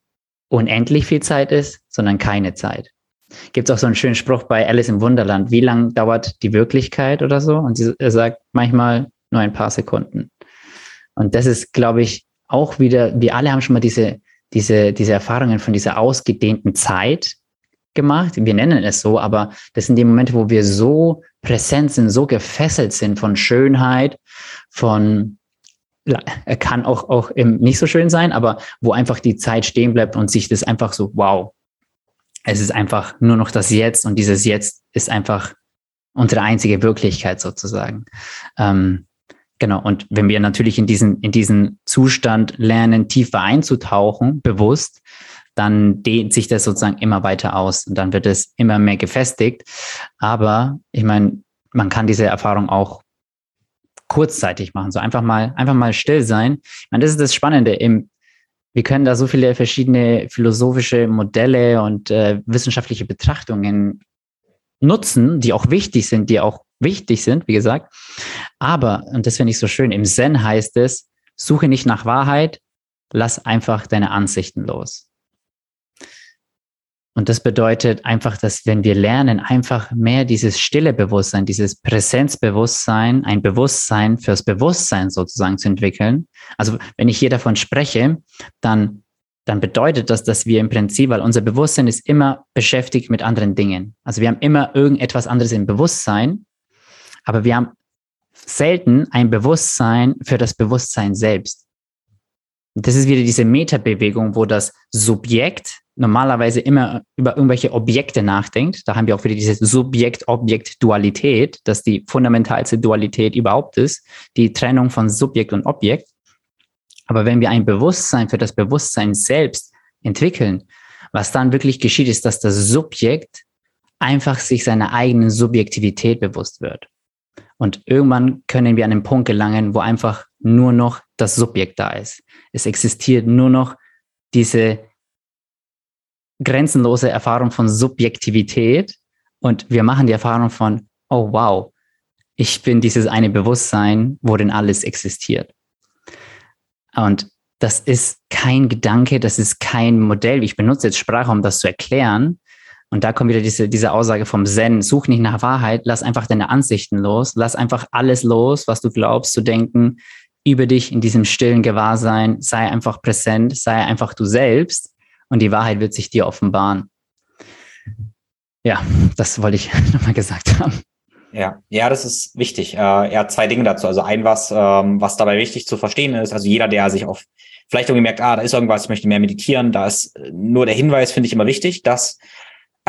unendlich viel Zeit ist, sondern keine Zeit. Gibt es auch so einen schönen Spruch bei Alice im Wunderland, wie lange dauert die Wirklichkeit oder so? Und sie sagt manchmal nur ein paar Sekunden. Und das ist, glaube ich, auch wieder, wir alle haben schon mal diese, diese, diese Erfahrungen von dieser ausgedehnten Zeit gemacht. Wir nennen es so, aber das sind die Momente, wo wir so präsent sind, so gefesselt sind von Schönheit, von, kann auch, auch nicht so schön sein, aber wo einfach die Zeit stehen bleibt und sich das einfach so, wow, es ist einfach nur noch das Jetzt und dieses Jetzt ist einfach unsere einzige Wirklichkeit sozusagen. Ähm, genau. Und wenn wir natürlich in diesen, in diesen Zustand lernen, tiefer einzutauchen, bewusst, dann dehnt sich das sozusagen immer weiter aus und dann wird es immer mehr gefestigt. Aber ich meine, man kann diese Erfahrung auch kurzzeitig machen. So einfach mal, einfach mal still sein. Ich meine, das ist das Spannende im Wir können da so viele verschiedene philosophische Modelle und äh, wissenschaftliche Betrachtungen nutzen, die auch wichtig sind, die auch wichtig sind, wie gesagt. Aber, und das finde ich so schön, im Zen heißt es, suche nicht nach Wahrheit, lass einfach deine Ansichten los. Und das bedeutet einfach, dass wenn wir lernen, einfach mehr dieses stille Bewusstsein, dieses Präsenzbewusstsein, ein Bewusstsein fürs Bewusstsein sozusagen zu entwickeln. Also wenn ich hier davon spreche, dann, dann bedeutet das, dass wir im Prinzip, weil unser Bewusstsein ist immer beschäftigt mit anderen Dingen. Also wir haben immer irgendetwas anderes im Bewusstsein, aber wir haben selten ein Bewusstsein für das Bewusstsein selbst. Das ist wieder diese Metabewegung, wo das Subjekt normalerweise immer über irgendwelche Objekte nachdenkt. Da haben wir auch wieder diese Subjekt-Objekt-Dualität, dass die fundamentalste Dualität überhaupt ist, die Trennung von Subjekt und Objekt. Aber wenn wir ein Bewusstsein für das Bewusstsein selbst entwickeln, was dann wirklich geschieht, ist, dass das Subjekt einfach sich seiner eigenen Subjektivität bewusst wird. Und irgendwann können wir an den Punkt gelangen, wo einfach nur noch das Subjekt da ist. Es existiert nur noch diese grenzenlose Erfahrung von Subjektivität und wir machen die Erfahrung von, oh wow, ich bin dieses eine Bewusstsein, worin alles existiert. Und das ist kein Gedanke, das ist kein Modell. Ich benutze jetzt Sprache, um das zu erklären. Und da kommt wieder diese, diese Aussage vom Zen, such nicht nach Wahrheit, lass einfach deine Ansichten los, lass einfach alles los, was du glaubst zu denken, über dich in diesem stillen Gewahrsein, sei einfach präsent, sei einfach du selbst und die Wahrheit wird sich dir offenbaren. Ja, das wollte ich nochmal gesagt haben. Ja, ja, das ist wichtig. Äh, ja, zwei Dinge dazu. Also ein, was, ähm, was dabei wichtig zu verstehen ist, also jeder, der sich auf vielleicht irgendwie merkt, ah, da ist irgendwas, ich möchte mehr meditieren, da ist nur der Hinweis, finde ich immer wichtig, dass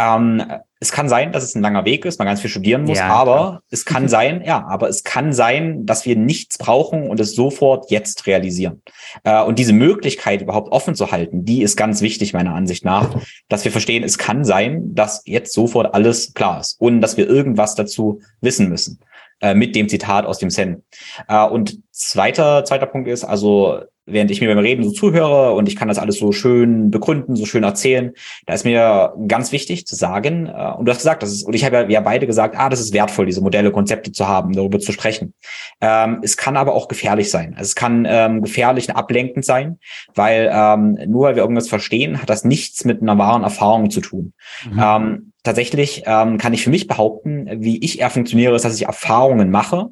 Ähm, es kann sein, dass es ein langer Weg ist, man ganz viel studieren muss, ja, aber klar. es kann sein, ja, aber es kann sein, dass wir nichts brauchen und es sofort jetzt realisieren. Äh, und diese Möglichkeit überhaupt offen zu halten, die ist ganz wichtig meiner Ansicht nach, dass wir verstehen, es kann sein, dass jetzt sofort alles klar ist, ohne dass wir irgendwas dazu wissen müssen, äh, mit dem Zitat aus dem Zen. Äh, und Zweiter, zweiter Punkt ist, also während ich mir beim Reden so zuhöre und ich kann das alles so schön begründen, so schön erzählen, da ist mir ganz wichtig zu sagen, äh, und du hast gesagt, das ist, und ich habe ja, ja beide gesagt, ah, das ist wertvoll, diese Modelle, Konzepte zu haben, darüber zu sprechen. Ähm, es kann aber auch gefährlich sein. Also es kann ähm, gefährlich und ablenkend sein, weil ähm, nur weil wir irgendwas verstehen, hat das nichts mit einer wahren Erfahrung zu tun. Mhm. Ähm, tatsächlich ähm, kann ich für mich behaupten, wie ich eher funktioniere, ist, dass ich Erfahrungen mache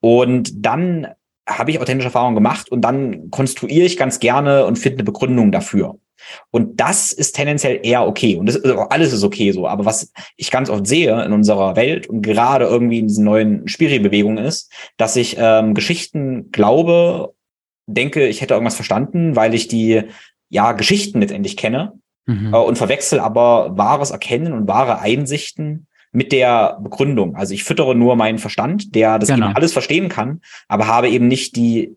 und dann habe ich authentische Erfahrungen gemacht und dann konstruiere ich ganz gerne und finde eine Begründung dafür. Und das ist tendenziell eher okay. Und das ist, alles ist okay so. Aber was ich ganz oft sehe in unserer Welt und gerade irgendwie in diesen neuen Spiri-Bewegungen ist, dass ich ähm, Geschichten glaube, denke, ich hätte irgendwas verstanden, weil ich die ja Geschichten letztendlich kenne mhm. äh, und verwechsel aber wahres Erkennen und wahre Einsichten mit der Begründung. Also ich füttere nur meinen Verstand, der das genau. eben alles verstehen kann, aber habe eben nicht die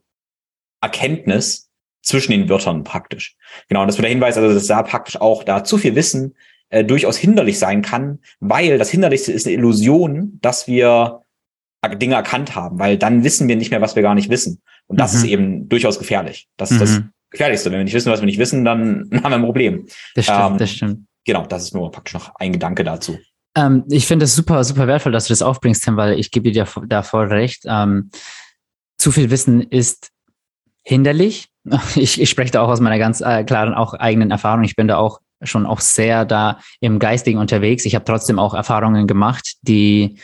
Erkenntnis zwischen den Wörtern praktisch. Genau, und das wird der Hinweis, also dass da praktisch auch da zu viel Wissen äh, durchaus hinderlich sein kann, weil das Hinderlichste ist eine Illusion, dass wir Dinge erkannt haben, weil dann wissen wir nicht mehr, was wir gar nicht wissen. Und das mhm. ist eben durchaus gefährlich. Das ist mhm. das Gefährlichste. Wenn wir nicht wissen, was wir nicht wissen, dann haben wir ein Problem. Das stimmt, ähm, das stimmt. Genau, das ist nur praktisch noch ein Gedanke dazu. Ähm, ich finde es super, super wertvoll, dass du das aufbringst, Tim, weil ich gebe dir da, da voll recht. Ähm, zu viel Wissen ist hinderlich. Ich, ich spreche da auch aus meiner ganz äh, klaren, auch eigenen Erfahrung. Ich bin da auch schon auch sehr da im Geistigen unterwegs. Ich habe trotzdem auch Erfahrungen gemacht, die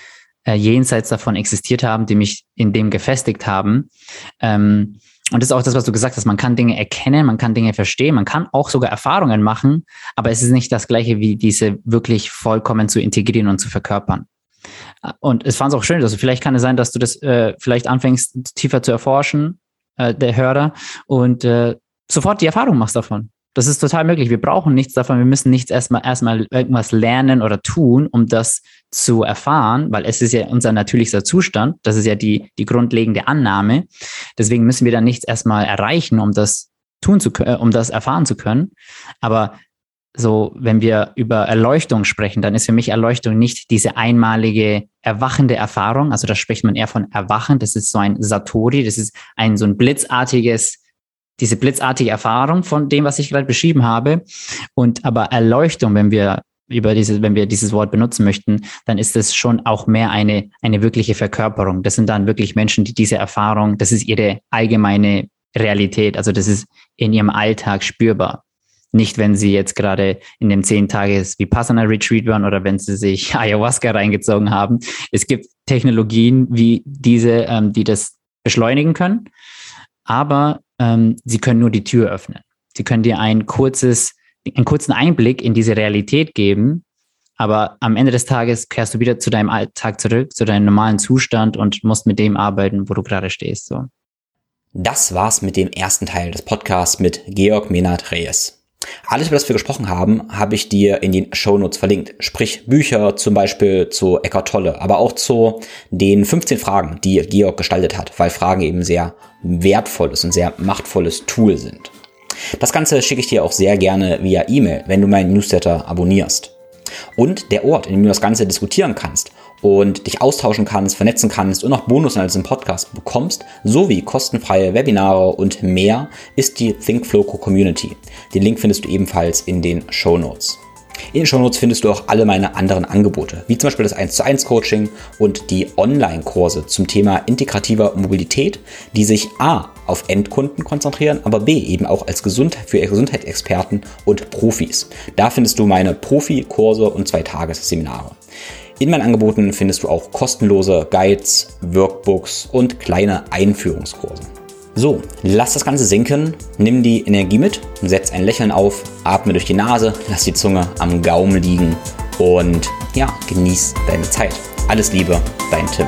äh, jenseits davon existiert haben, die mich in dem gefestigt haben. Ähm, Und das ist auch das, was du gesagt hast. Man kann Dinge erkennen, man kann Dinge verstehen, man kann auch sogar Erfahrungen machen, aber es ist nicht das Gleiche, wie diese wirklich vollkommen zu integrieren und zu verkörpern. Und es fand es auch schön, also vielleicht kann es sein, dass du das äh, vielleicht anfängst, tiefer zu erforschen, äh, der Hörer, und äh, sofort die Erfahrung machst davon. Das ist total möglich. Wir brauchen nichts davon. Wir müssen nichts erstmal erstmal irgendwas lernen oder tun, um das zu erfahren, weil es ist ja unser natürlicher Zustand. Das ist ja die die grundlegende Annahme. Deswegen müssen wir dann nichts erstmal erreichen, um das tun zu können, um das erfahren zu können. Aber so, wenn wir über Erleuchtung sprechen, dann ist für mich Erleuchtung nicht diese einmalige erwachende Erfahrung. Also da spricht man eher von Erwachen. Das ist so ein Satori. Das ist ein so ein blitzartiges diese blitzartige Erfahrung von dem, was ich gerade beschrieben habe. Und aber Erleuchtung, wenn wir über dieses, wenn wir dieses Wort benutzen möchten, dann ist es schon auch mehr eine, eine wirkliche Verkörperung. Das sind dann wirklich Menschen, die diese Erfahrung, das ist ihre allgemeine Realität. Also das ist in ihrem Alltag spürbar. Nicht, wenn sie jetzt gerade in dem zehn-Tages-Vipassana-Retreat waren oder wenn sie sich Ayahuasca reingezogen haben. Es gibt Technologien wie diese, ähm, die das beschleunigen können. Aber sie können nur die Tür öffnen. Sie können dir ein kurzes, einen kurzen Einblick in diese Realität geben, aber am Ende des Tages kehrst du wieder zu deinem Alltag zurück, zu deinem normalen Zustand und musst mit dem arbeiten, wo du gerade stehst. So. Das war's mit dem ersten Teil des Podcasts mit Georg Menard Reyes. Alles, über das wir gesprochen haben, habe ich dir in den Shownotes verlinkt. Sprich Bücher zum Beispiel zu Eckhart Tolle, aber auch zu den fünfzehn Fragen, die Georg gestaltet hat, weil Fragen eben sehr wertvolles und sehr machtvolles Tool sind. Das Ganze schicke ich dir auch sehr gerne via E-Mail, wenn du meinen Newsletter abonnierst. Und der Ort, in dem du das Ganze diskutieren kannst und dich austauschen kannst, vernetzen kannst und auch Bonusinhalte im Podcast bekommst, sowie kostenfreie Webinare und mehr, ist die ThinkFlow Community. Den Link findest du ebenfalls in den Shownotes. In den Shownotes findest du auch alle meine anderen Angebote, wie zum Beispiel das eins zu eins Coaching und die Online-Kurse zum Thema integrativer Mobilität, die sich a. auf Endkunden konzentrieren, aber b. eben auch als Gesundheit für Gesundheitsexperten und Profis. Da findest du meine Profi-Kurse und Zwei-Tages-Seminare. In meinen Angeboten findest du auch kostenlose Guides, Workbooks und kleine Einführungskurse. So, lass das Ganze sinken, nimm die Energie mit, setz ein Lächeln auf, atme durch die Nase, lass die Zunge am Gaumen liegen und ja, genieß deine Zeit. Alles Liebe, dein Tim.